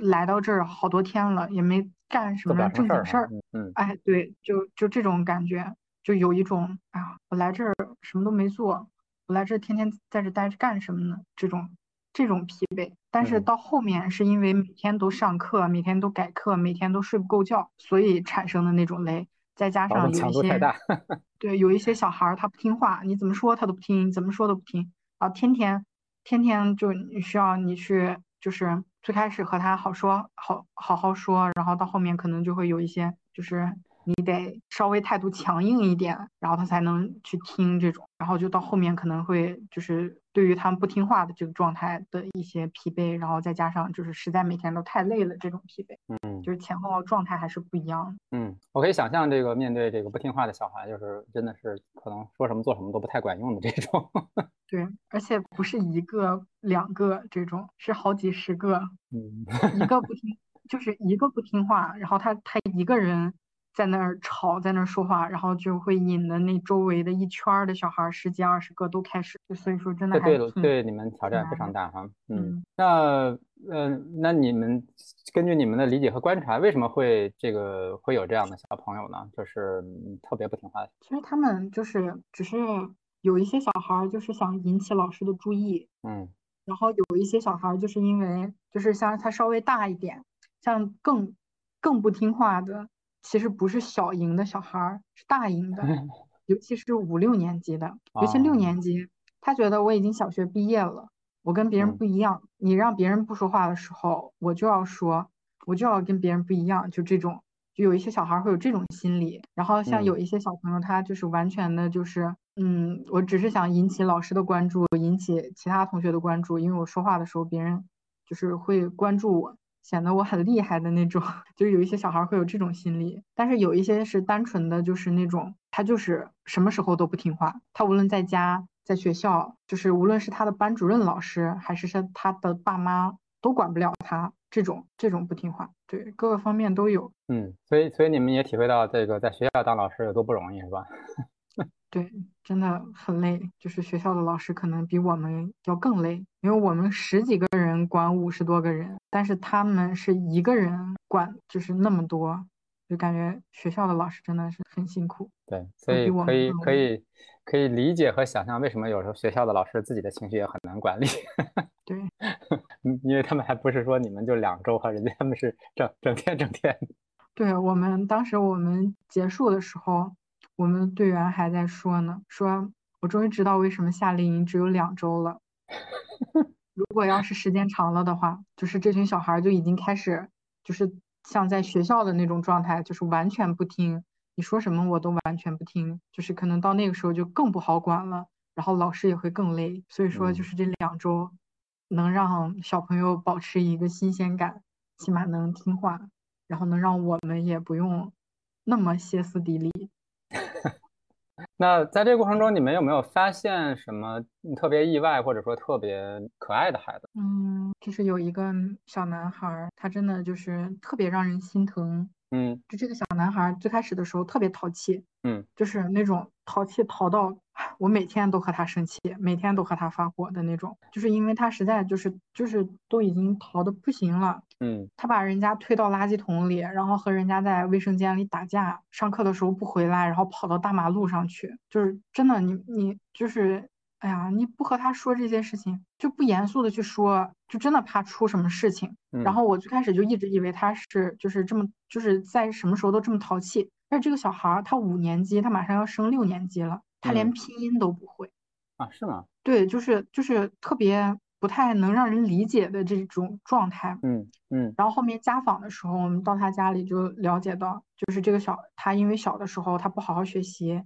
来到这儿好多天了也没干什么正经事儿、啊、嗯, 嗯哎对，就就这种感觉，就有一种哎呀，我来这儿什么都没做，我来这儿天天在这待着干什么呢？这种这种疲惫。但是到后面是因为每天都上课，每天都改课，每天都睡不够觉，所以产生的那种累。再加上有一些强度太大，对，有一些小孩他不听话，你怎么说他都不听，你怎么说都不听，然后天天天天就需要你去，就是最开始和他好说好好好说，然后到后面可能就会有一些就是。你得稍微态度强硬一点，然后他才能去听这种，然后就到后面可能会就是对于他们不听话的这个状态的一些疲惫，然后再加上就是实在每天都太累了这种疲惫，嗯，就是前后状态还是不一样。嗯，我可以想象这个面对这个不听话的小孩，就是真的是可能说什么做什么都不太管用的这种。对，而且不是一个两个这种，是好几十个。嗯，一个不听就是一个不听话，然后他他一个人。在那儿吵，在那儿说话，然后就会引得那周围的一圈的小孩十几二十个都开始，所以说真的还 对, 对, 对你们挑战非常大哈。嗯, 嗯那呃那你们根据你们的理解和观察，为什么会这个会有这样的小朋友呢？就是、嗯、特别不听话的。其实他们就是只是有一些小孩就是想引起老师的注意，嗯，然后有一些小孩就是因为就是像他稍微大一点，像更更不听话的。其实不是小营的小孩，是大营的，尤其是五六年级的，尤其六年级、啊、他觉得我已经小学毕业了，我跟别人不一样、嗯、你让别人不说话的时候我就要说，我就要跟别人不一样，就这种，就有一些小孩会有这种心理。然后像有一些小朋友他就是完全的就是嗯，我只是想引起老师的关注，引起其他同学的关注，因为我说话的时候别人就是会关注我，显得我很厉害的那种，就是有一些小孩会有这种心理。但是有一些是单纯的就是那种他就是什么时候都不听话，他无论在家在学校，就是无论是他的班主任老师还是他的爸妈都管不了他，这种这种不听话，对，各个方面都有。嗯，所以所以你们也体会到这个在学校当老师有多不容易是吧？对，真的很累，就是学校的老师可能比我们要更累，因为我们十几个人管五十多个人，但是他们是一个人管就是那么多，就感觉学校的老师真的是很辛苦。对，所以可以可以可以理解和想象为什么有时候学校的老师自己的情绪也很难管理。对，因为他们还不是说你们就两周啊，人家他们是整整天整天。对，我们当时我们结束的时候，我们队员还在说呢，说我终于知道为什么夏令营只有两周了。如果要是时间长了的话，就是这群小孩就已经开始就是像在学校的那种状态，就是完全不听你说什么，我都完全不听，就是可能到那个时候就更不好管了，然后老师也会更累。所以说就是这两周能让小朋友保持一个新鲜感，起码能听话，然后能让我们也不用那么歇斯底里。那在这个过程中，你们有没有发现什么特别意外或者说特别可爱的孩子？嗯，就是有一个小男孩，他真的就是特别让人心疼。嗯，就这个小男孩最开始的时候特别淘气，嗯，就是那种淘气淘到我每天都和他生气，每天都和他发火的那种，就是因为他实在就是就是都已经淘的不行了，嗯，他把人家推到垃圾桶里，然后和人家在卫生间里打架，上课的时候不回来，然后跑到大马路上去，就是真的你你就是哎呀，你不和他说这些事情，就不严肃的去说，就真的怕出什么事情。嗯、然后我最开始就一直以为他是就是这么就是在什么时候都这么淘气，但是这个小孩他五年级，他马上要升六年级了，他连拼音都不会、嗯、啊？是吗？对，就是就是特别不太能让人理解的这种状态。嗯嗯。然后后面家访的时候，我们到他家里就了解到，就是这个小他因为小的时候他不好好学习，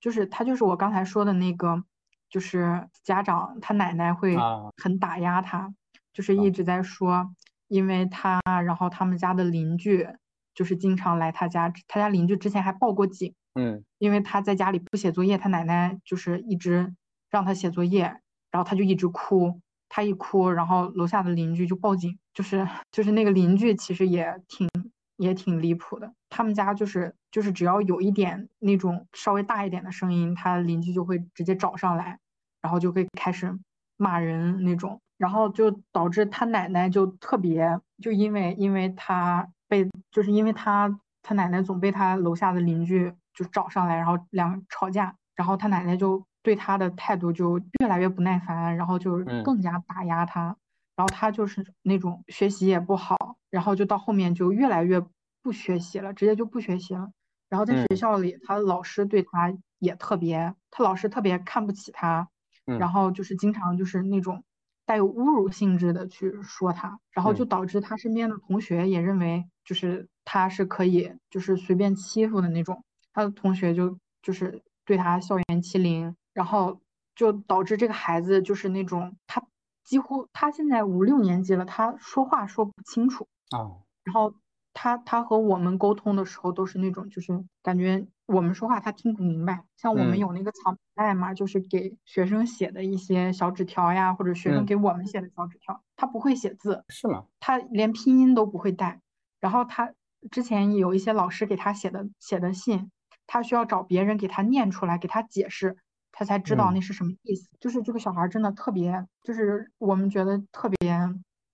就是他就是我刚才说的那个。就是家长他奶奶会很打压他、啊、就是一直在说因为他，然后他们家的邻居就是经常来他家，他家邻居之前还报过警，嗯，因为他在家里不写作业，他奶奶就是一直让他写作业，然后他就一直哭，他一哭然后楼下的邻居就报警，就是就是那个邻居其实也挺也挺离谱的，他们家就是就是只要有一点那种稍微大一点的声音，他邻居就会直接找上来，然后就会开始骂人那种，然后就导致他奶奶就特别就因为因为他被就是因为他他奶奶总被他楼下的邻居就找上来，然后两人吵架，然后他奶奶就对他的态度就越来越不耐烦，然后就更加打压他、嗯然后他就是那种学习也不好，然后就到后面就越来越不学习了，直接就不学习了。然后在学校里，他老师对他也特别、嗯、他老师特别看不起他、嗯、然后就是经常就是那种带有侮辱性质的去说他，然后就导致他身边的同学也认为就是他是可以就是随便欺负的那种，他的同学就就是对他校园欺凌，然后就导致这个孩子就是那种他几乎他现在五六年级了，他说话说不清楚啊。Oh. 然后他他和我们沟通的时候都是那种，就是感觉我们说话他听不明白。像我们有那个草莓袋嘛，嗯、就是给学生写的一些小纸条呀，或者学生给我们写的小纸条，嗯、他不会写字，是吗？他连拼音都不会带。然后他之前有一些老师给他写的写的信，他需要找别人给他念出来，给他解释。他才知道那是什么意思、嗯、就是这个小孩真的特别就是我们觉得特别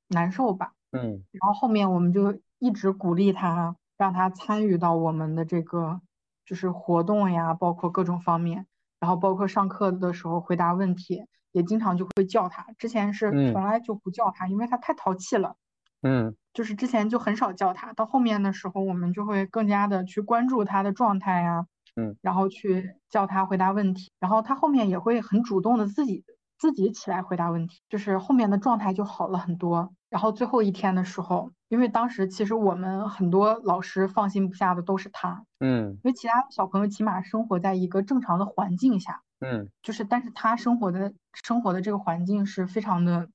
难受吧，嗯，然后后面我们就一直鼓励他，让他参与到我们的这个就是活动呀，包括各种方面，然后包括上课的时候回答问题也经常就会叫他，之前是从来就不叫他、嗯、因为他太淘气了，嗯，就是之前就很少叫他，到后面的时候我们就会更加的去关注他的状态呀，嗯，然后去叫他回答问题，然后他后面也会很主动的自己自己起来回答问题，就是后面的状态就好了很多。然后最后一天的时候，因为当时其实我们很多老师放心不下的都是他，嗯，因为其他小朋友起码生活在一个正常的环境下，嗯，就是但是他生活的生活的这个环境是非常的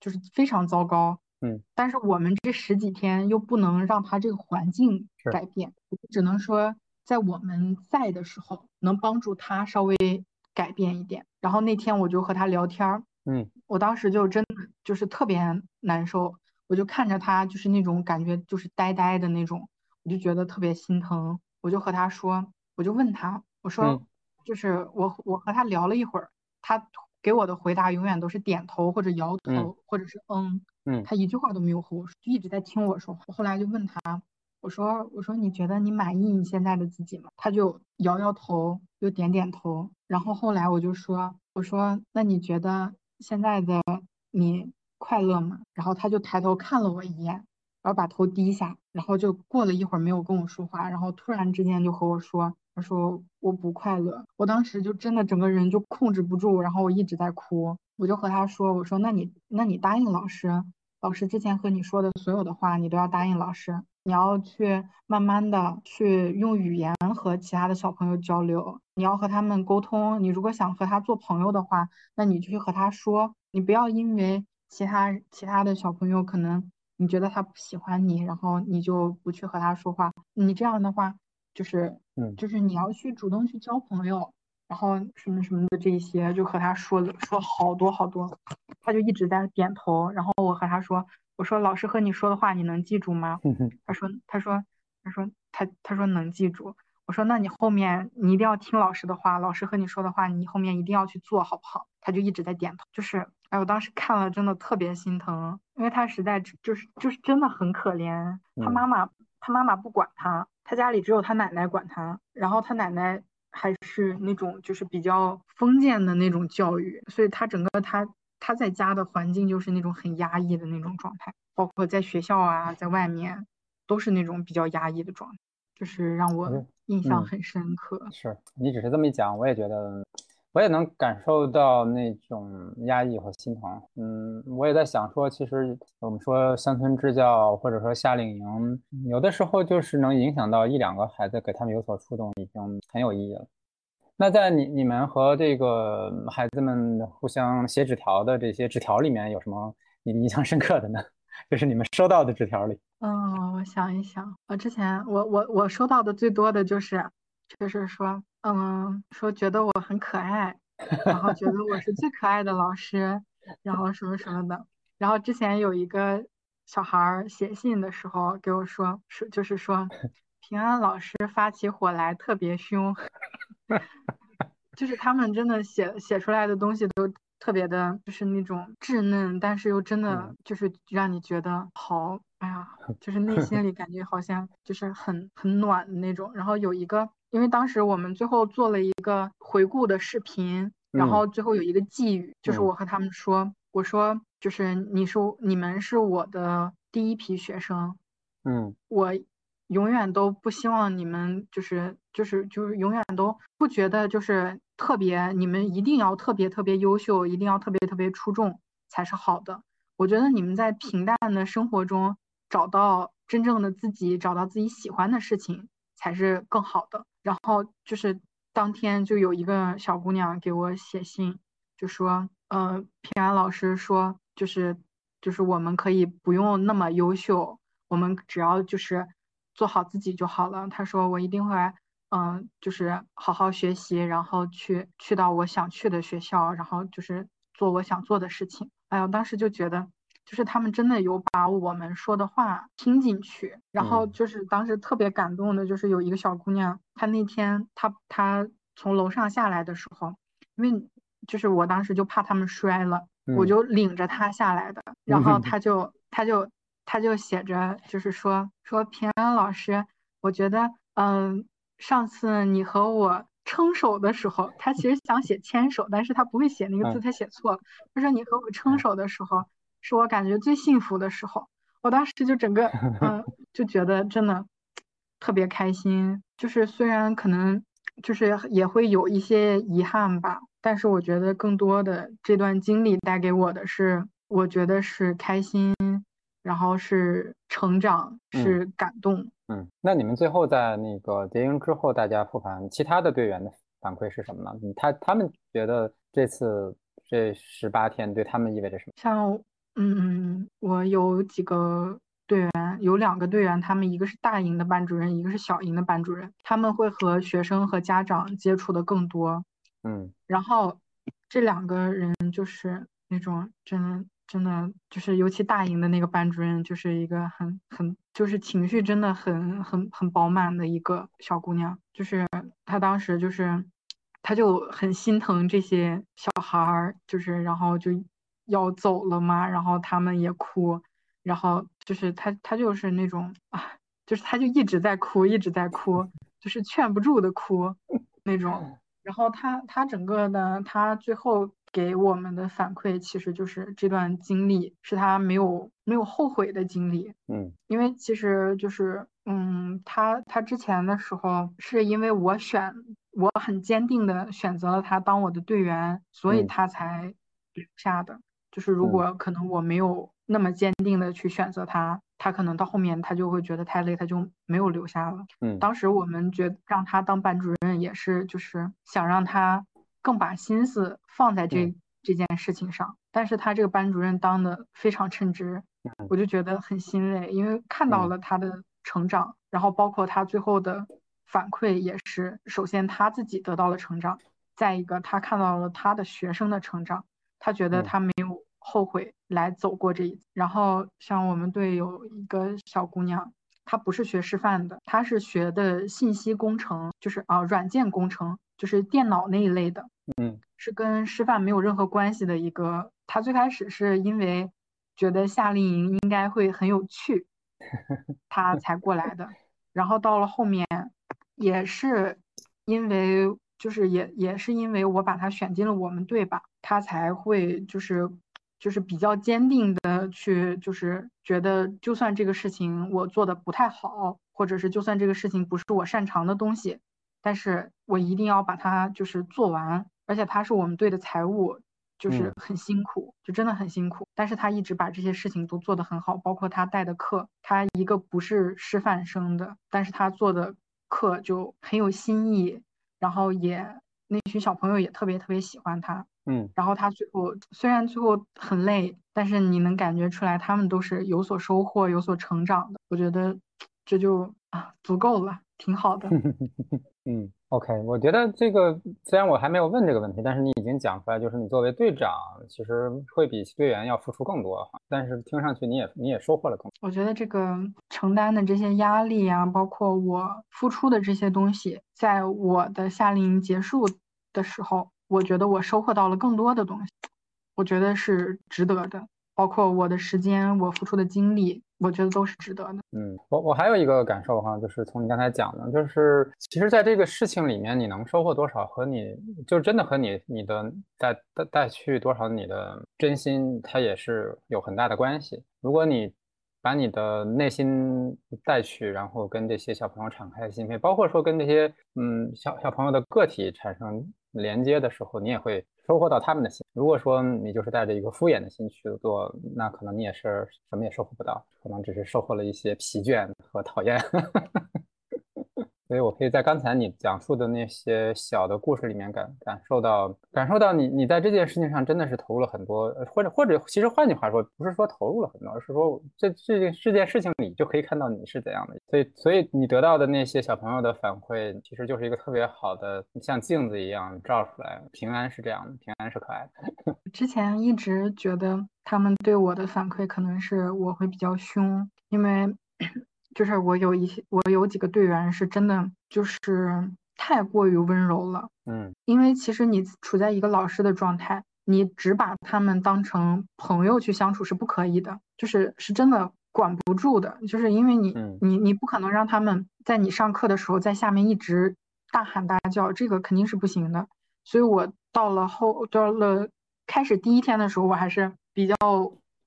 就是非常糟糕，嗯，但是我们这十几天又不能让他这个环境改变，只能说在我们在的时候能帮助他稍微改变一点。然后那天我就和他聊天，嗯，我当时就真的就是特别难受，我就看着他就是那种感觉就是呆呆的那种，我就觉得特别心疼，我就和他说，我就问他，我说、嗯、就是我我和他聊了一会儿，他给我的回答永远都是点头或者摇头、嗯、或者是嗯嗯，他一句话都没有和我说，就一直在听我说。我后来就问他，我说我说你觉得你满意你现在的自己吗？他就摇摇头，又点点头。然后后来我就说我说那你觉得现在的你快乐吗？然后他就抬头看了我一眼，然后把头低下，然后就过了一会儿没有跟我说话，然后突然之间就和我说，他说我不快乐。我当时就真的整个人就控制不住，然后我一直在哭。我就和他说，我说那你那你答应老师，老师之前和你说的所有的话你都要答应老师，你要去慢慢的去用语言和其他的小朋友交流，你要和他们沟通，你如果想和他做朋友的话，那你去和他说，你不要因为其他其他的小朋友可能你觉得他不喜欢你，然后你就不去和他说话，你这样的话就是就是你要去主动去交朋友，然后什么什么的这些，就和他说了说好多好多，他就一直在点头。然后我和他说，我说老师和你说的话你能记住吗？他说他说他说他他说能记住。我说那你后面你一定要听老师的话，老师和你说的话你后面一定要去做好不好？他就一直在点头，就是哎，我当时看了真的特别心疼，因为他实在就是就是真的很可怜，他妈妈他妈妈不管他，他家里只有他奶奶管他，然后他奶奶还是那种就是比较封建的那种教育，所以他整个他他在家的环境就是那种很压抑的那种状态，包括在学校啊在外面都是那种比较压抑的状态，就是让我印象很深刻。嗯、是你只是这么一讲，我也觉得我也能感受到那种压抑和心疼。嗯，我也在想说，其实我们说乡村支教或者说夏令营，有的时候就是能影响到一两个孩子，给他们有所触动，已经很有意义了。那在你你们和这个孩子们互相写纸条的这些纸条里面，有什么你印象深刻的呢？就是你们收到的纸条里。嗯，我想一想，我之前我我我收到的最多的就是就是说。嗯，说觉得我很可爱，然后觉得我是最可爱的老师，然后什么什么的。然后之前有一个小孩写信的时候给我说，是就是说，平安老师发起火来特别凶，就是他们真的写写出来的东西都特别的，就是那种稚嫩，但是又真的就是让你觉得好，哎呀，就是内心里感觉好像就是很很暖的那种。然后有一个。因为当时我们最后做了一个回顾的视频，然后最后有一个寄语，嗯、就是我和他们说，嗯、我说就是你是你们是我的第一批学生，嗯，我永远都不希望你们就是就是就是永远都不觉得就是特别，你们一定要特别特别优秀，一定要特别特别出众才是好的。我觉得你们在平淡的生活中找到真正的自己，找到自己喜欢的事情才是更好的。然后就是当天就有一个小姑娘给我写信，就说，呃，平安老师说，就是就是我们可以不用那么优秀，我们只要就是做好自己就好了。她说我一定会，嗯、呃，就是好好学习，然后去去到我想去的学校，然后就是做我想做的事情。哎呀，当时就觉得。就是他们真的有把我们说的话听进去，然后就是当时特别感动的，就是有一个小姑娘，她那天她她从楼上下来的时候，因为就是我当时就怕他们摔了，我就领着她下来的，然后她就她就她就写着，就是说说平安老师，我觉得嗯、呃，上次你和我。撑手的时候，她其实想写牵手，但是她不会写那个字，她写错了。她说你和我撑手的时候。是我感觉最幸福的时候，我当时就整个嗯、呃、就觉得真的特别开心，就是虽然可能就是也会有一些遗憾吧，但是我觉得更多的这段经历带给我的是，我觉得是开心，然后是成长，是感动。嗯，嗯那你们最后在那个结营之后，大家复盘其他的队员的反馈是什么呢？他他们觉得这次这十八天对他们意味着什么？像。嗯，我有几个队员，有两个队员，他们一个是大营的班主任，一个是小营的班主任，他们会和学生和家长接触的更多。嗯，然后这两个人就是那种真的真的就是，尤其大营的那个班主任，就是一个很很就是情绪真的很很很饱满的一个小姑娘，就是她当时就是，她就很心疼这些小孩儿，就是然后就。要走了吗？然后他们也哭，然后就是他他就是那种啊，就是他就一直在哭一直在哭，就是劝不住的哭那种。然后他他整个的他最后给我们的反馈其实就是这段经历是他没有没有后悔的经历。嗯，因为其实就是嗯他他之前的时候是因为我选我很坚定的选择了他当我的队员，所以他才留下的、嗯、就是如果可能我没有那么坚定的去选择他，他可能到后面他就会觉得太累，他就没有留下了。嗯，当时我们觉得让他当班主任也是就是想让他更把心思放在这、嗯、这件事情上，但是他这个班主任当的非常称职，我就觉得很欣慰，因为看到了他的成长、嗯、然后包括他最后的反馈也是首先他自己得到了成长，再一个他看到了他的学生的成长，他觉得他没有后悔来走过这一次。然后像我们队有一个小姑娘，她不是学师范的，她是学的信息工程，就是啊软件工程，就是电脑那一类的，嗯，是跟师范没有任何关系的一个。她最开始是因为觉得夏令营应该会很有趣，她才过来的。然后到了后面也是因为就是也也是因为我把她选进了我们队吧，她才会就是就是比较坚定的去就是觉得就算这个事情我做的不太好，或者是就算这个事情不是我擅长的东西，但是我一定要把它就是做完。而且他是我们队的财务，就是很辛苦、嗯、就真的很辛苦，但是他一直把这些事情都做得很好，包括他带的课，他一个不是师范生的，但是他做的课就很有新意，然后也那群小朋友也特别特别喜欢他。嗯，然后他最后虽然最后很累，但是你能感觉出来他们都是有所收获有所成长的，我觉得这就啊足够了，挺好的。嗯 OK， 我觉得这个虽然我还没有问这个问题，但是你已经讲出来，就是你作为队长其实会比队员要付出更多，但是听上去你也你也收获了更多。我觉得这个承担的这些压力啊，包括我付出的这些东西，在我的夏令营结束的时候，我觉得我收获到了更多的东西，我觉得是值得的，包括我的时间我付出的精力，我觉得都是值得的。嗯，我我还有一个感受哈，就是从你刚才讲的，就是其实在这个事情里面你能收获多少，和你就真的和你你的带带去多少你的真心，它也是有很大的关系。如果你把你的内心带去，然后跟这些小朋友敞开心扉，包括说跟这些嗯小小朋友的个体产生连接的时候，你也会收获到他们的心。如果说你就是带着一个敷衍的心去做，那可能你也是什么也收获不到，可能只是收获了一些疲倦和讨厌。所以我可以在刚才你讲述的那些小的故事里面感感受到感受到你你在这件事情上真的是投入了很多，或者或者其实换句话说不是说投入了很多，而是说这这这件事情你就可以看到你是怎样的。所以所以你得到的那些小朋友的反馈其实就是一个特别好的像镜子一样照出来，平安是这样的，平安是可爱的。之前一直觉得他们对我的反馈可能是我会比较凶，因为就是我有一些我有几个队员是真的就是太过于温柔了。嗯，因为其实你处在一个老师的状态，你只把他们当成朋友去相处是不可以的，就是是真的管不住的，就是因为你、嗯、你你不可能让他们在你上课的时候在下面一直大喊大叫，这个肯定是不行的。所以我到了后到了开始第一天的时候，我还是比较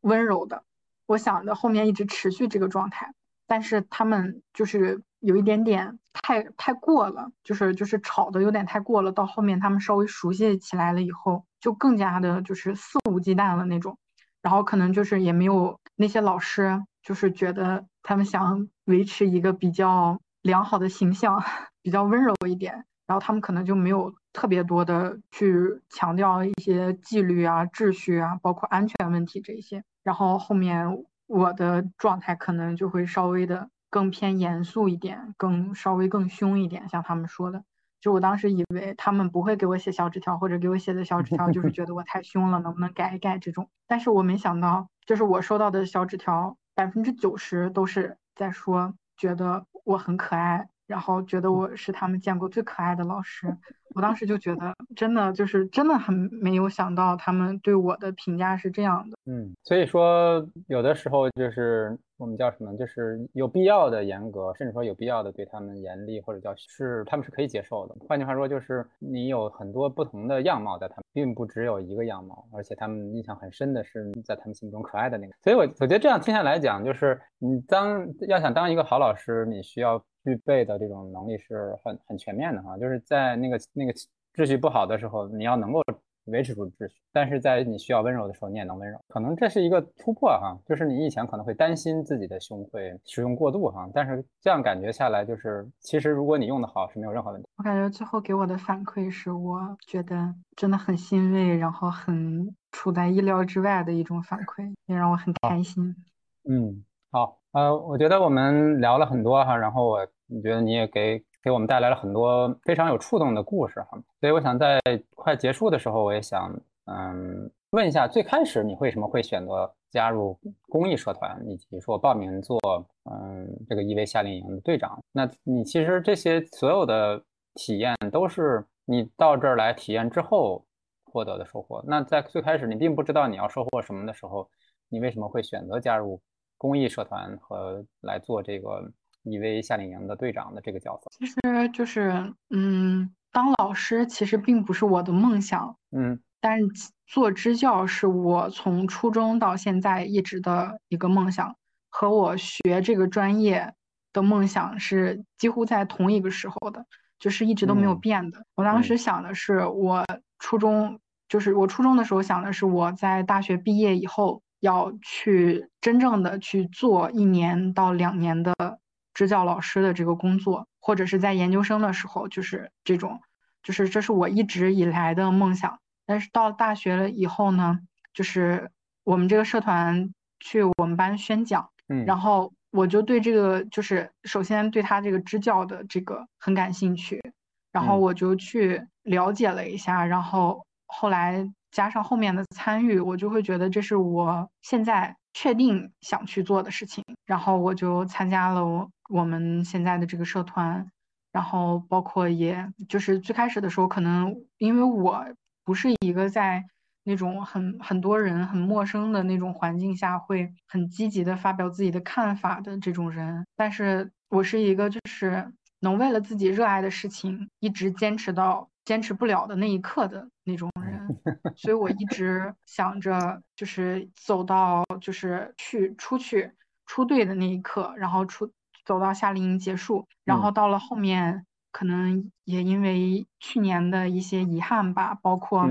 温柔的，我想着后面一直持续这个状态，但是他们就是有一点点太太过了，就是就是吵的有点太过了，到后面他们稍微熟悉起来了以后，就更加的就是肆无忌惮了那种。然后可能就是也没有那些老师就是觉得他们想维持一个比较良好的形象，比较温柔一点，然后他们可能就没有特别多的去强调一些纪律啊秩序啊，包括安全问题这一些。然后后面我的状态可能就会稍微的更偏严肃一点，更稍微更凶一点，像他们说的，就我当时以为他们不会给我写小纸条，或者给我写的小纸条就是觉得我太凶了能不能改一改这种。但是我没想到就是我收到的小纸条百分之九十都是在说觉得我很可爱，然后觉得我是他们见过最可爱的老师。我当时就觉得真的就是真的很没有想到他们对我的评价是这样的。嗯，所以说有的时候就是我们叫什么，就是有必要的严格，甚至说有必要的对他们严厉，或者叫是他们是可以接受的。换句话说，就是你有很多不同的样貌在他们，并不只有一个样貌，而且他们印象很深的是在他们心中可爱的那个。所以我我觉得这样听下来讲，就是你当要想当一个好老师，你需要具备的这种能力是很很全面的哈，就是在那个那个秩序不好的时候，你要能够维持住秩序，但是在你需要温柔的时候你也能温柔，可能这是一个突破哈。就是你以前可能会担心自己的胸会使用过度哈，但是这样感觉下来就是其实如果你用的好是没有任何问题。我感觉最后给我的反馈是我觉得真的很欣慰，然后很处在意料之外的一种反馈，也让我很开心。嗯，好，呃，我觉得我们聊了很多哈，然后我觉得你也给给我们带来了很多非常有触动的故事哈，所以我想在快结束的时候，我也想嗯问一下，最开始你为什么会选择加入公益社团，以及说报名做嗯这个E V夏令营的队长？那你其实这些所有的体验都是你到这儿来体验之后获得的收获。那在最开始你并不知道你要收获什么的时候，你为什么会选择加入公益社团和来做这个E V夏令营的队长的这个角色？其实就是嗯当老师其实并不是我的梦想，嗯，但是做支教是我从初中到现在一直的一个梦想，和我学这个专业的梦想是几乎在同一个时候的，就是一直都没有变的。嗯，我当时想的是我初中就是我初中的时候想的是我在大学毕业以后要去真正的去做一年到两年的支教老师的这个工作，或者是在研究生的时候，就是这种就是这是我一直以来的梦想。但是到大学了以后呢，就是我们这个社团去我们班宣讲，嗯，然后我就对这个就是首先对他这个支教的这个很感兴趣，然后我就去了解了一下，然后后来加上后面的参与，我就会觉得这是我现在确定想去做的事情，然后我就参加了我我们现在的这个社团，然后包括也就是最开始的时候，可能因为我不是一个在那种很很多人很陌生的那种环境下会很积极的发表自己的看法的这种人，但是我是一个就是能为了自己热爱的事情一直坚持到坚持不了的那一刻的那种人，所以我一直想着就是走到就是去出去出队的那一刻，然后出走到夏令营结束，然后到了后面，嗯，可能也因为去年的一些遗憾吧，包括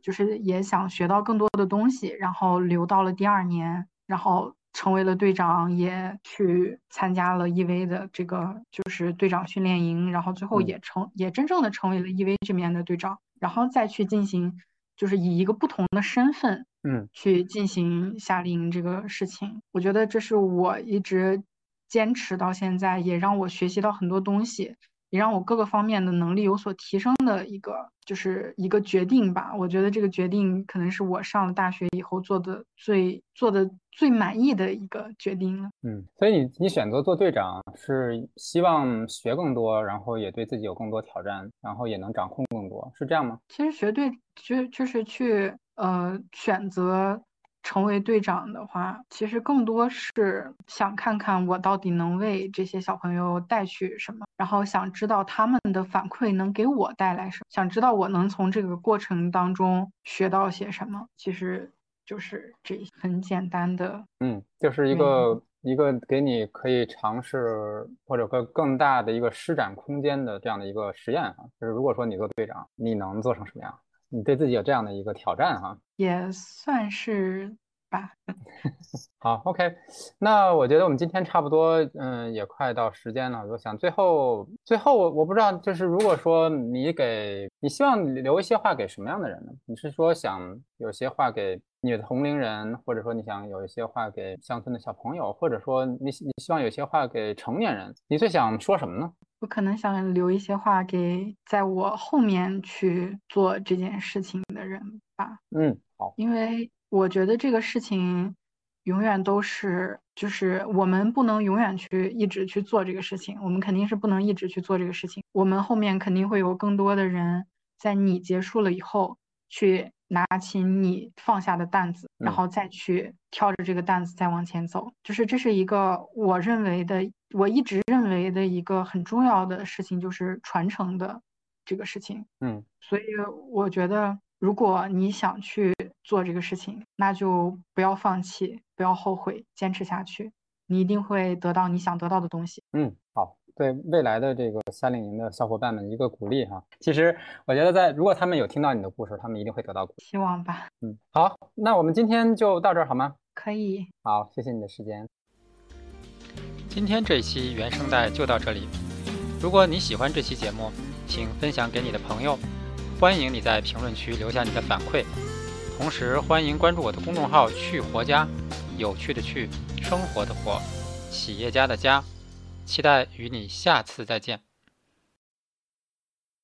就是也想学到更多的东西，然后留到了第二年，然后成为了队长，也去参加了 E V 的这个就是队长训练营，然后最后也成也真正的成为了 E V 这边的队长，然后再去进行就是以一个不同的身份嗯去进行夏令营这个事情。我觉得这是我一直坚持到现在，也让我学习到很多东西，也让我各个方面的能力有所提升的一个就是一个决定吧。我觉得这个决定可能是我上了大学以后做的最做的最满意的一个决定了。嗯，所以你你选择做队长是希望学更多，然后也对自己有更多挑战，然后也能掌控更多，是这样吗？其实学队就就是去呃选择成为队长的话，其实更多是想看看我到底能为这些小朋友带去什么，然后想知道他们的反馈能给我带来什么，想知道我能从这个过程当中学到些什么，其实就是这很简单的。嗯，就是一个一个给你可以尝试或者更更大的一个施展空间的这样的一个实验啊，就是如果说你做队长，你能做成什么样？你对自己有这样的一个挑战哈，也算是吧。好 ，OK， 那我觉得我们今天差不多，嗯，也快到时间了。我想最后，最后我我不知道，就是如果说你给你希望留一些话给什么样的人呢？你是说想有些话给你的同龄人，或者说你想有一些话给乡村的小朋友，或者说你你希望有些话给成年人，你最想说什么呢？我可能想留一些话给在我后面去做这件事情的人吧。嗯，好，因为我觉得这个事情永远都是就是我们不能永远去一直去做这个事情，我们肯定是不能一直去做这个事情，我们后面肯定会有更多的人在你结束了以后去拿起你放下的担子，然后再去挑着这个担子再往前走，就是这是一个我认为的我一直认为的一个很重要的事情，就是传承的这个事情。嗯，所以我觉得如果你想去做这个事情，那就不要放弃，不要后悔，坚持下去，你一定会得到你想得到的东西。嗯，好，对未来的这个夏令营的小伙伴们一个鼓励哈。其实我觉得在如果他们有听到你的故事，他们一定会得到鼓励，希望吧。嗯，好，那我们今天就到这儿好吗？可以。好，谢谢你的时间。今天这一期原声带就到这里。如果你喜欢这期节目，请分享给你的朋友，欢迎你在评论区留下你的反馈，同时欢迎关注我的公众号去活家，有趣的去，生活的活，企业家的家，期待与你下次再见。